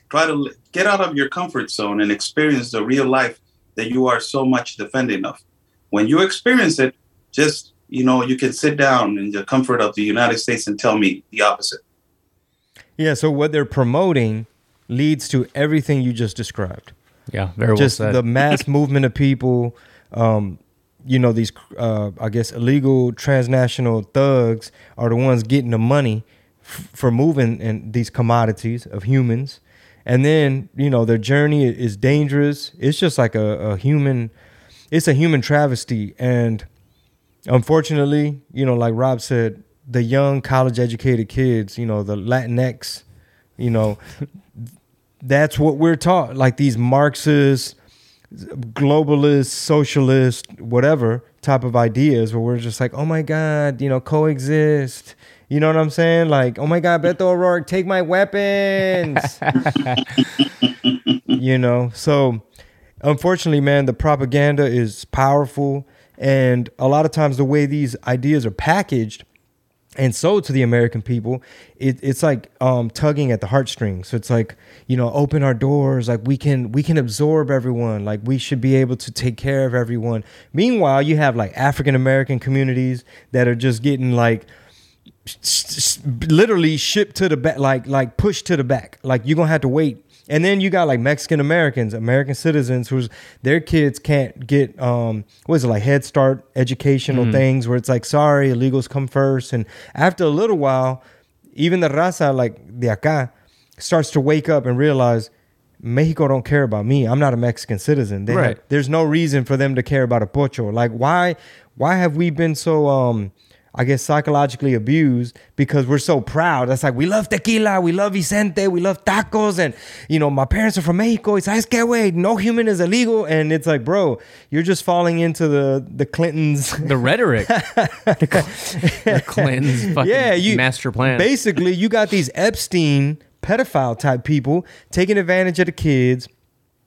Try to get out of your comfort zone and experience the real life that you are so much defending of. When you experience it, just, you know, you can sit down in the comfort of the United States and tell me the opposite. Yeah, so what they're promoting leads to everything you just described. Yeah, very well said. Just the mass movement of people, um, you know, these, uh, I guess, illegal transnational thugs are the ones getting the money f- for moving in these commodities of humans. And then, you know, their journey is dangerous. It's just like a, a human, it's a human travesty. And unfortunately, you know, like Rob said, the young college educated kids, you know, the Latinx, you know, that's what we're taught. Like these Marxist, globalist, socialist, whatever type of ideas where we're just like, oh, my God, you know, coexist. You know what I'm saying? Like, oh my God, Beto O'Rourke, take my weapons. You know, so unfortunately, man, the propaganda is powerful. And a lot of times the way these ideas are packaged and sold to the American people, it, it's like um, tugging at the heartstrings. So it's like, you know, open our doors. Like we can we can absorb everyone. Like we should be able to take care of everyone. Meanwhile, you have like African-American communities that are just getting like, literally shipped to the back, like like pushed to the back, like you're gonna have to wait. And then you got like Mexican Americans, American citizens, whose their kids can't get um what is it like Head Start educational mm. things where it's like sorry, illegals come first. And after a little while, even the raza like de acá starts to wake up and realize Mexico don't care about me. I'm not a Mexican citizen. They right. Have, there's no reason for them to care about a pocho. Like why why have we been so um I get psychologically abused because we're so proud. That's like, we love tequila, we love Vicente, we love tacos, and, you know, my parents are from Mexico. It's like, ¿qué, güey? No human is illegal. And it's like, bro, you're just falling into the, the Clintons. The rhetoric. the, the Clintons fucking yeah, you, master plan. Basically, you got these Epstein pedophile type people taking advantage of the kids.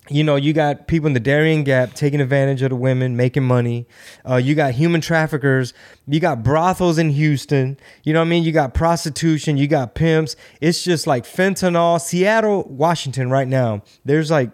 You know, you got people in the Darien Gap taking advantage of the women, making money. Uh, you got human traffickers. You got brothels in Houston. You know what I mean? You got prostitution. You got pimps. It's just like fentanyl. Seattle, Washington right now, there's like,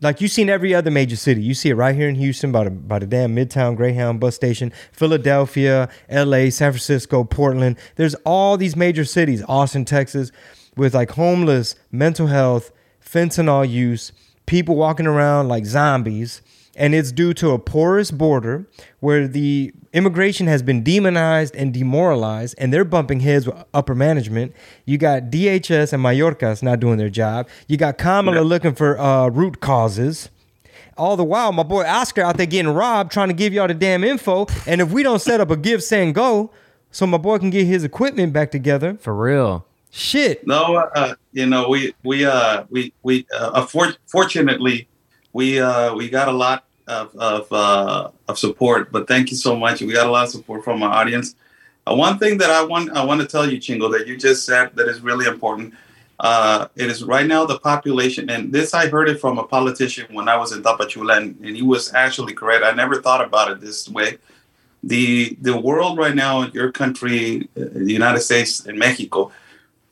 like you've seen every other major city. You see it right here in Houston by the, by the damn Midtown Greyhound bus station, Philadelphia, L A, San Francisco, Portland. There's all these major cities, Austin, Texas, with like homeless, mental health, fentanyl use, people walking around like zombies, and it's due to a porous border where the immigration has been demonized and demoralized, and they're bumping heads with upper management. You got D H S and Mayorkas not doing their job. You got Kamala looking for uh, root causes. All the while, my boy Oscar out there getting robbed, trying to give y'all the damn info, and if we don't set up a give, send, go, so my boy can get his equipment back together. For real. Shit. No, uh, you know, we we uh, we we uh, for- fortunately we uh, we got a lot of of, uh, of support. But thank you so much. We got a lot of support from our audience. Uh, one thing that I want I want to tell you, Chingo, that you just said that is really important. Uh, it is right now the population, and this I heard it from a politician when I was in Tapachula, and, and he was actually correct. I never thought about it this way. The the world right now, your country, the United States, and Mexico.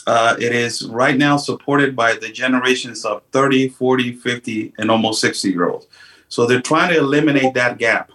Uh, it is right now supported by the generations of thirty, forty, fifty, and almost sixty-year-olds. So they're trying to eliminate that gap.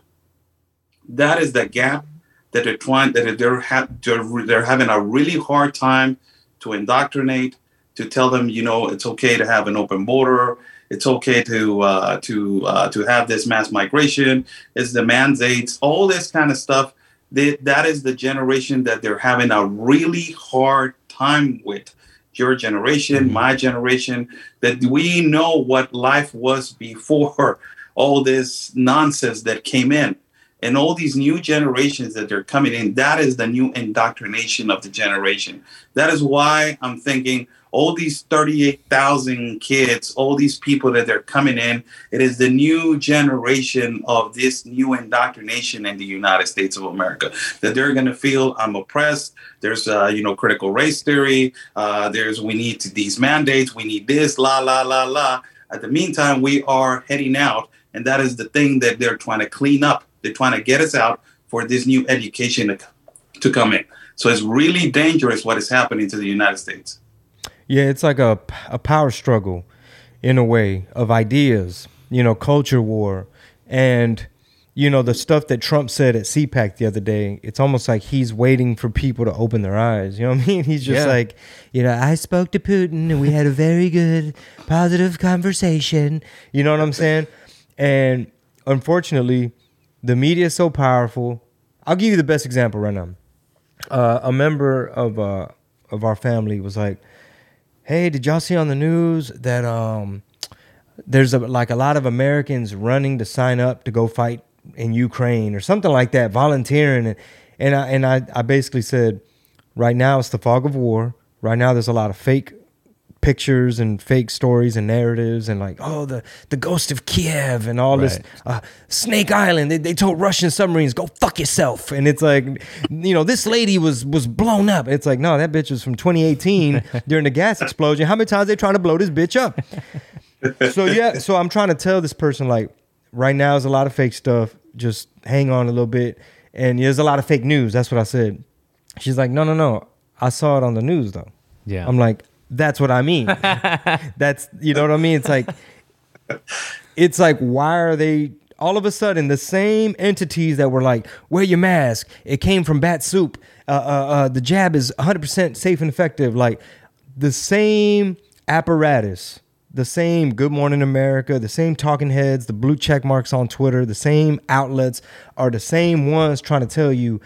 That is the gap that they're trying, that they're, ha- they're, they're having a really hard time to indoctrinate, to tell them, you know, it's okay to have an open border. It's okay to uh, to uh, to have this mass migration. It's the mandates, all this kind of stuff. They, that is the generation that they're having a really hard time with. Your generation, mm-hmm. my generation, that we know what life was before all this nonsense that came in, and all these new generations that they're coming in. That is the new indoctrination of the generation. That is why I'm thinking all these thirty-eight thousand kids, all these people that they're coming in, it is the new generation of this new indoctrination in the United States of America, that they're going to feel I'm oppressed. There's, uh, you know, critical race theory. Uh, there's, we need to, these mandates. We need this, la, la, la, la. At the meantime, we are heading out. And that is the thing that they're trying to clean up. They're trying to get us out for this new education to, to come in. So it's really dangerous what is happening to the United States. Yeah, it's like a, a power struggle in a way of ideas, you know, culture war. And, you know, the stuff that Trump said at CPAC the other day, it's almost like he's waiting for people to open their eyes. You know what I mean? He's just yeah. like, you know, I spoke to Putin and we had a very good, positive conversation. You know what I'm saying? And unfortunately, the media is so powerful. I'll give you the best example right now. Uh, a member of uh, of our family was like, hey, did y'all see on the news that um, there's a, like a lot of Americans running to sign up to go fight in Ukraine or something like that, volunteering? And, and, I, and I, I basically said, right now it's the fog of war. Right now there's a lot of fake pictures and fake stories and narratives and like, oh, the, the ghost of Kiev and all right. this. Uh, Snake Island, they, they told Russian submarines, go fuck yourself. And it's like, you know, this lady was was blown up. It's like, no, that bitch was from twenty eighteen during the gas explosion. How many times they trying to blow this bitch up? So, yeah, so I'm trying to tell this person, like, right now is a lot of fake stuff. Just hang on a little bit. And there's a lot of fake news. That's what I said. She's like, no, no, no. I saw it on the news, though. Yeah. I'm like, that's what I mean. That's, you know what I mean? It's like, it's like, why are they all of a sudden the same entities that were like, wear your mask, it came from bat soup, uh, uh, uh, the jab is one hundred percent safe and effective. Like the same apparatus, the same Good Morning America, the same talking heads, the blue check marks on Twitter, the same outlets are the same ones trying to tell you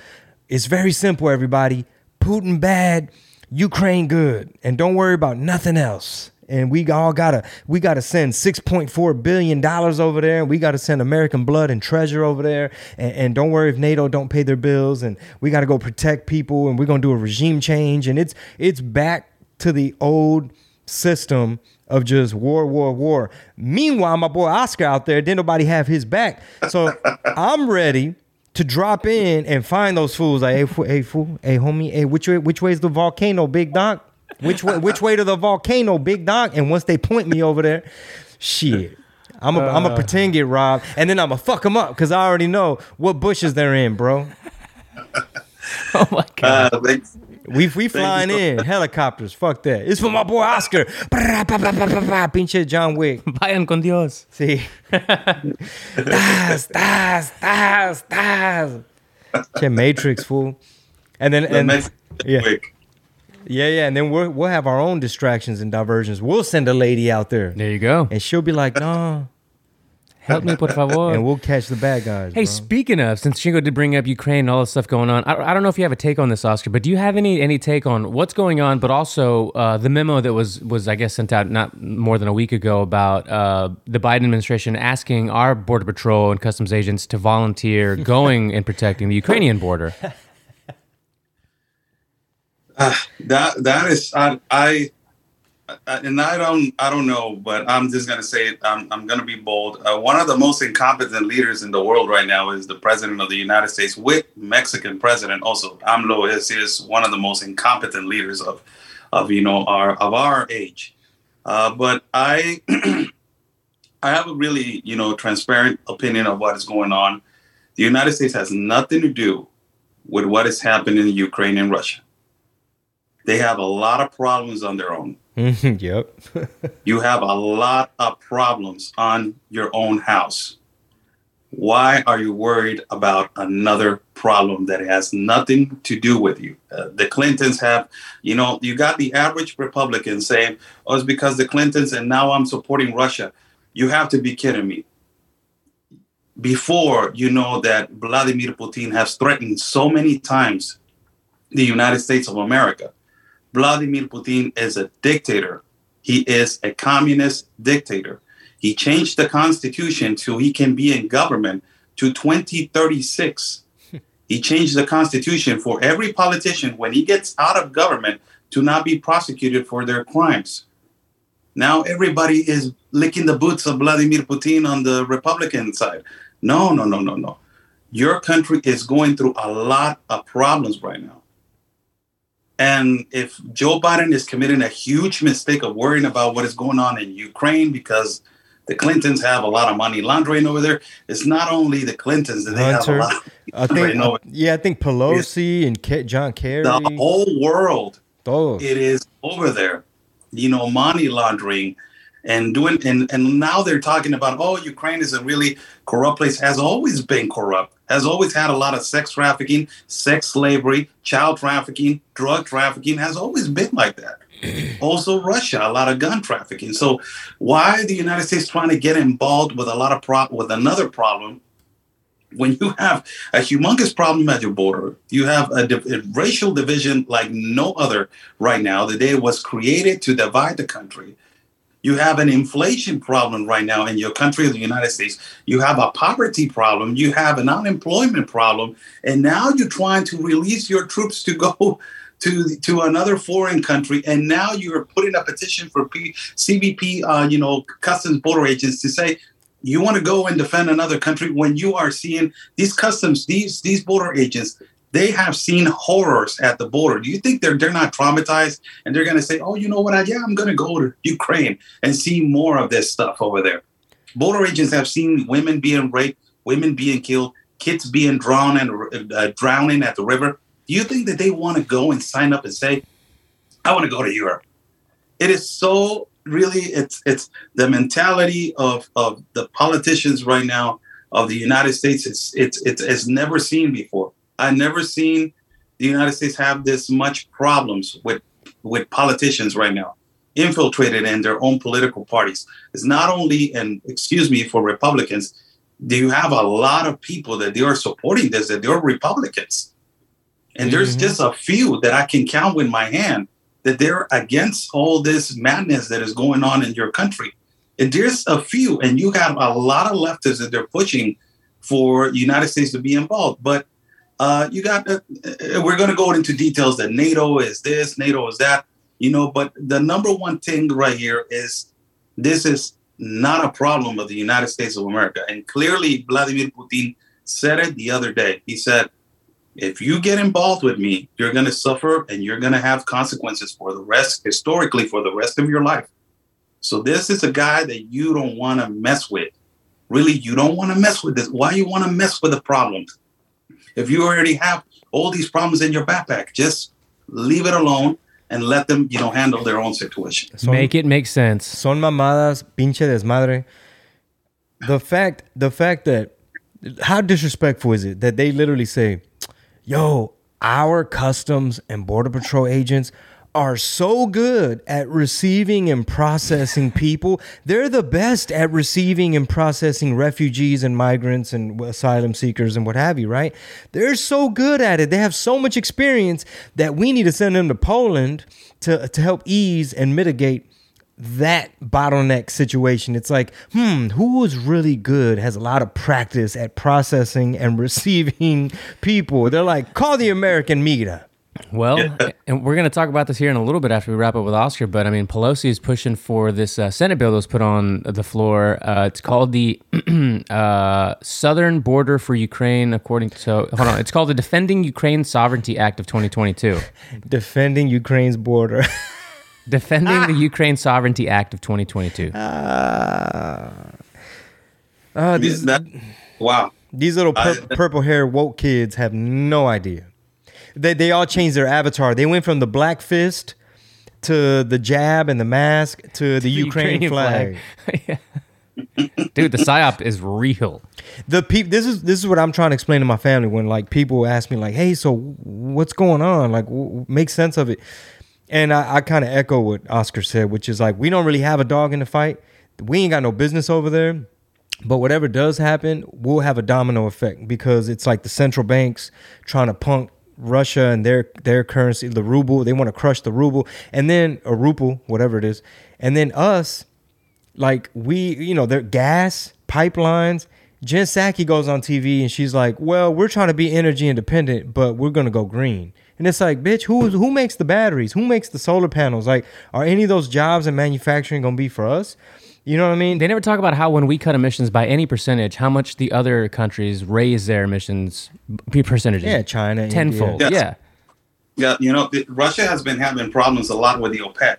it's very simple, everybody. Putin bad, Ukraine good, and don't worry about nothing else. And we all gotta we gotta send six point four billion dollars over there. And we gotta send American blood and treasure over there. And, and don't worry if NATO don't pay their bills. And we gotta go protect people. And we're gonna do a regime change. And it's it's back to the old system of just war, war, war. Meanwhile, my boy Oscar out there, didn't nobody have his back. So I'm ready to drop in and find those fools. Like, hey, fool, hey, fool, hey, homie, hey, which way, which way's the volcano, Big Doc? Which way, which way to the volcano, Big Doc? And once they point me over there, shit, I'm gonna uh, I'm gonna pretend get robbed, and then I'm gonna fuck them up because I already know what bushes they're in, bro. Oh my god. Uh, they- We we flying in helicopters. Fuck that. It's for my boy Oscar. Pinche John Wick. Vayan con Dios. Sí. Das, das, das, das. Che Matrix, fool. And then and yeah. yeah, yeah, and then we'll we'll have our own distractions and diversions. We'll send a lady out there. There you go. And she'll be like, no. Help me, por favor. And we'll catch the bad guys. Hey, bro. Speaking of, since Chingo did bring up Ukraine and all the stuff going on, I, I don't know if you have a take on this, Oscar, but do you have any any take on what's going on, but also uh, the memo that was, was, I guess, sent out not more than a week ago about uh, the Biden administration asking our Border Patrol and customs agents to volunteer going and protecting the Ukrainian border? Uh, that that is, I... I And I don't, I don't know, but I'm just gonna say it. I'm, I'm gonna be bold. Uh, one of the most incompetent leaders in the world right now is the president of the United States, with Mexican president also. AMLO is, is one of the most incompetent leaders of, of you know, our of our age. Uh, but I, I have a really, you know, transparent opinion of what is going on. The United States has nothing to do with what is happening in Ukraine and Russia. They have a lot of problems on their own. Yep. You have a lot of problems on your own house. Why are you worried about another problem that has nothing to do with you? Uh, the Clintons have, you know, you got the average Republican saying, oh, it's because the Clintons and now I'm supporting Russia. You have to be kidding me. Before you know that Vladimir Putin has threatened so many times the United States of America. Vladimir Putin is a dictator. He is a communist dictator. He changed the constitution so he can be in government to twenty thirty-six. He changed the constitution for every politician when he gets out of government to not be prosecuted for their crimes. Now everybody is licking the boots of Vladimir Putin on the Republican side. No, no, no, no, no. Your country is going through a lot of problems right now. And if Joe Biden is committing a huge mistake of worrying about what is going on in Ukraine because the Clintons have a lot of money laundering over there, it's not only the Clintons that they Hunter, have a lot of money laundering over there. Yeah, I think Pelosi it's, and Ke- John Kerry. The whole world, oh. It is over there, you know, money laundering and doing. And, and now they're talking about, oh, Ukraine is a really corrupt place, has always been corrupt. Has always had a lot of sex trafficking, sex slavery, child trafficking, drug trafficking, has always been like that. Also Russia, a lot of gun trafficking. So why the United States trying to get involved with a lot of pro- with another problem when you have a humongous problem at your border? You have a, div- a racial division like no other right now. The day it was created to divide the country. You have an inflation problem right now in your country, the United States. You have a poverty problem. You have an unemployment problem. And now you're trying to release your troops to go to, to another foreign country. And now you're putting a petition for P- C B P, uh, you know, Customs Border Agents to say, you want to go and defend another country when you are seeing these customs, these these border agents, they have seen horrors at the border. Do you think they're they're not traumatized and they're going to say, oh, you know what? I, yeah, I'm going to go to Ukraine and see more of this stuff over there. Border agents have seen women being raped, women being killed, kids being drowned and uh, drowning at the river. Do you think that they want to go and sign up and say, I want to go to Europe? It is so really it's it's the mentality of, of the politicians right now of the United States. It's it's it's, it's never seen before. I've never seen the United States have this much problems with with politicians right now, infiltrated in their own political parties. It's not only, and excuse me, for Republicans, do you have a lot of people that they are supporting this, that they're Republicans. And mm-hmm. There's just a few that I can count with my hand that they're against all this madness that is going on in your country. And there's a few, and you have a lot of leftists that they're pushing for the United States to be involved. But uh, you got, uh, we're going to go into details that NATO is this, NATO is that, you know, but the number one thing right here is this is not a problem of the United States of America. And clearly, Vladimir Putin said it the other day. He said, if you get involved with me, you're going to suffer and you're going to have consequences for the rest, historically, for the rest of your life. So this is a guy that you don't want to mess with. Really, you don't want to mess with this. Why you want to mess with the problems? If you already have all these problems in your backpack, just leave it alone and let them, you know, handle their own situation. Son, make it make sense. Son mamadas, pinche desmadre. The fact, the fact that, how disrespectful is it that they literally say, yo, our Customs and Border Patrol agents are so good at receiving and processing people. They're the best at receiving and processing refugees and migrants and asylum seekers and what have you, right? They're so good at it. They have so much experience that we need to send them to Poland to, to help ease and mitigate that bottleneck situation. It's like, hmm, who is really good, has a lot of practice at processing and receiving people. They're like, call the American media. Well, and we're going to talk about this here in a little bit after we wrap up with Oscar, but I mean, Pelosi is pushing for this uh, Senate bill that was put on the floor. Uh, it's called the uh, Southern Border for Ukraine, according to, hold on, it's called the Defending Ukraine Sovereignty Act of twenty twenty-two. Defending Ukraine's border. Defending ah. the Ukraine Sovereignty Act of twenty twenty-two. Uh, uh, these, that, wow. These little pur- uh, purple-haired woke kids have no idea. They they all changed their avatar. They went from the black fist to the jab and the mask to, to the, the Ukraine, Ukraine flag. flag. Dude, the PSYOP is real. The pe- This is this is what I'm trying to explain to my family when like people ask me like, hey, so what's going on? Like, w- make sense of it. And I, I kind of echo what Oscar said, which is like, we don't really have a dog in the fight. We ain't got no business over there. But whatever does happen, we'll have a domino effect because it's like the central banks trying to punk Russia and their their currency, the ruble. They want to crush the ruble and then a ruble, whatever it is. And then us, like we, you know, their gas pipelines. Jen Psaki goes on T V and she's like, well, we're trying to be energy independent, but we're going to go green. And it's like, bitch, who who makes the batteries? Who makes the solar panels? Like, are any of those jobs in manufacturing going to be for us? You know what I mean? They never talk about how when we cut emissions by any percentage, how much the other countries raise their emissions percentages. Yeah, China. Tenfold. Yes. Yeah. Yeah, you know, Russia has been having problems a lot with the OPEC.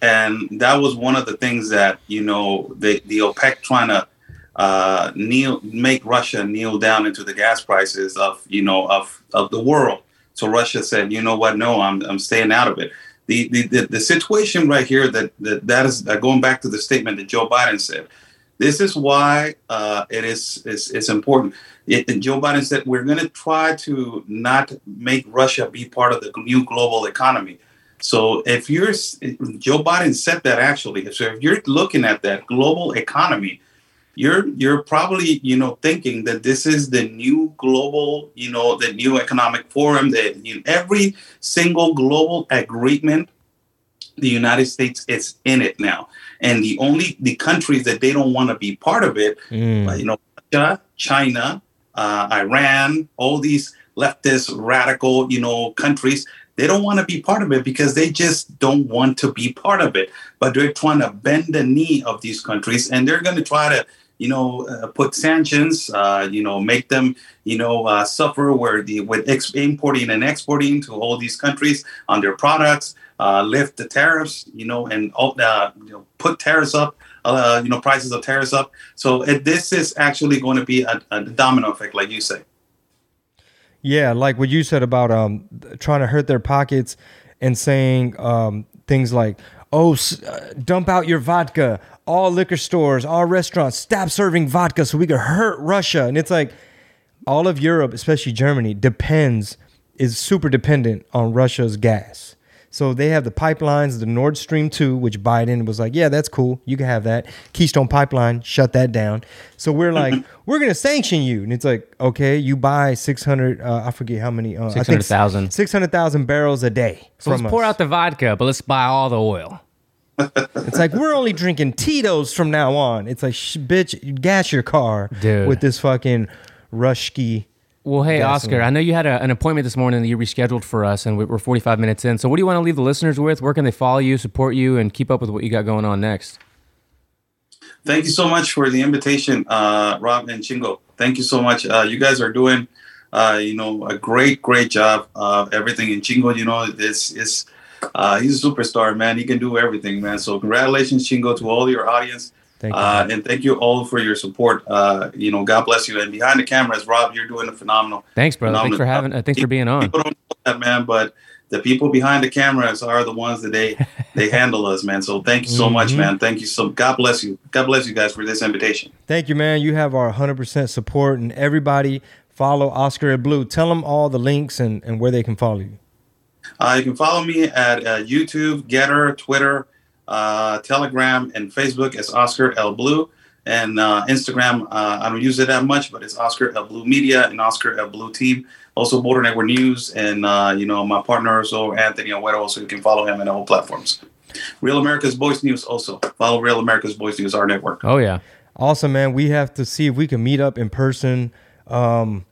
And that was one of the things that, you know, the, the OPEC trying to uh, kneel, make Russia kneel down into the gas prices of, you know, of, of the world. So Russia said, you know what? No, I'm I'm staying out of it. The the the, the situation right here that, that that is going back to the statement that Joe Biden said. This is why uh, it is it's, it's important. It, and Joe Biden said we're going to try to not make Russia be part of the new global economy. So if you're Joe Biden said that actually, so if you're looking at that global economy, You're you're probably, you know, thinking that this is the new global, you know, the new economic forum, that you know, every single global agreement, the United States is in it now. And the only the countries that they don't want to be part of it, mm. you know, Russia, China, uh, Iran, all these leftist, radical, you know, countries, they don't want to be part of it because they just don't want to be part of it. But they're trying to bend the knee of these countries and they're going to try to, you know, uh, put sanctions, uh, you know, make them, you know, uh, suffer where the with ex- importing and exporting to all these countries on their products, uh, lift the tariffs, you know, and uh, you know, put tariffs up, uh, you know, prices of tariffs up. So it, this is actually going to be a, a domino effect, like you say. Yeah, like what you said about um, trying to hurt their pockets and saying um, things like, oh, dump out your vodka. All liquor stores, all restaurants, stop serving vodka so we could hurt Russia. And it's like all of Europe, especially Germany, depends, is super dependent on Russia's gas. So they have the pipelines, the Nord Stream two, which Biden was like, yeah, that's cool. You can have that. Keystone Pipeline, shut that down. So we're like, we're going to sanction you. And it's like, okay, you buy six hundred, uh, I forget how many. Uh, six hundred thousand. six hundred thousand barrels a day. So let's us. pour out the vodka, but let's buy all the oil. It's like, we're only drinking Tito's from now on. It's like, sh- bitch, gas your car Dude. with this fucking Rushki. Well, hey, gasoline. Oscar, I know you had a, an appointment this morning that you rescheduled for us, and we're forty-five minutes in. So what do you want to leave the listeners with? Where can they follow you, support you, and keep up with what you got going on next? Thank you so much for the invitation, uh, Rob and Chingo. Thank you so much. Uh, you guys are doing, uh, you know, a great, great job of everything. And Chingo, you know, it's, it's, uh, he's a superstar, man. He can do everything, man. So congratulations, Chingo, to all your audience. Thank you. Uh, and thank you all for your support. Uh, you know, God bless you. And behind the cameras, Rob, you're doing a phenomenal. Thanks, brother. Phenomenal thanks for having. Uh, thanks for being on. People don't know that, man, but the people behind the cameras are the ones that they they handle us, man. So thank you so mm-hmm. much, man. Thank you so. God bless you. God bless you guys for this invitation. Thank you, man. You have our one hundred percent support, and everybody follow Oscar El Blue. Tell them all the links and, and where they can follow you. Uh, you can follow me at uh, YouTube, Getter, Twitter. Uh, Telegram and Facebook is Oscar El Blue, and uh, Instagram uh, I don't use it that much, but it's Oscar El Blue Media and Oscar El Blue Team. Also, Border Network News and uh, you know my partner also Anthony Oweto, so you can follow him on all platforms. Real America's Voice News also follow Real America's Voice News, our network. Oh yeah, awesome man. We have to see if we can meet up in person. Um,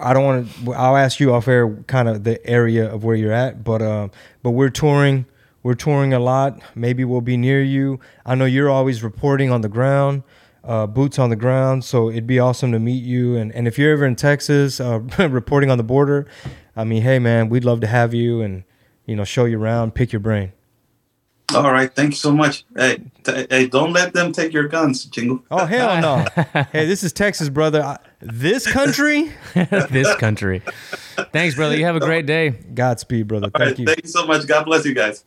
I don't want to. I'll ask you off air kind of the area of where you're at, but uh, but we're touring. We're touring a lot. Maybe we'll be near you. I know you're always reporting on the ground, uh, boots on the ground. So it'd be awesome to meet you. And and if you're ever in Texas, uh, reporting on the border, I mean, hey man, we'd love to have you and you know show you around, pick your brain. All right, thank you so much. Hey, t- hey, don't let them take your guns, Chingo. Oh hell no! Hey, this is Texas, brother. I, this country, this country. Thanks, brother. You have a great day. Godspeed, brother. All thank right, you. Thank you so much. God bless you guys.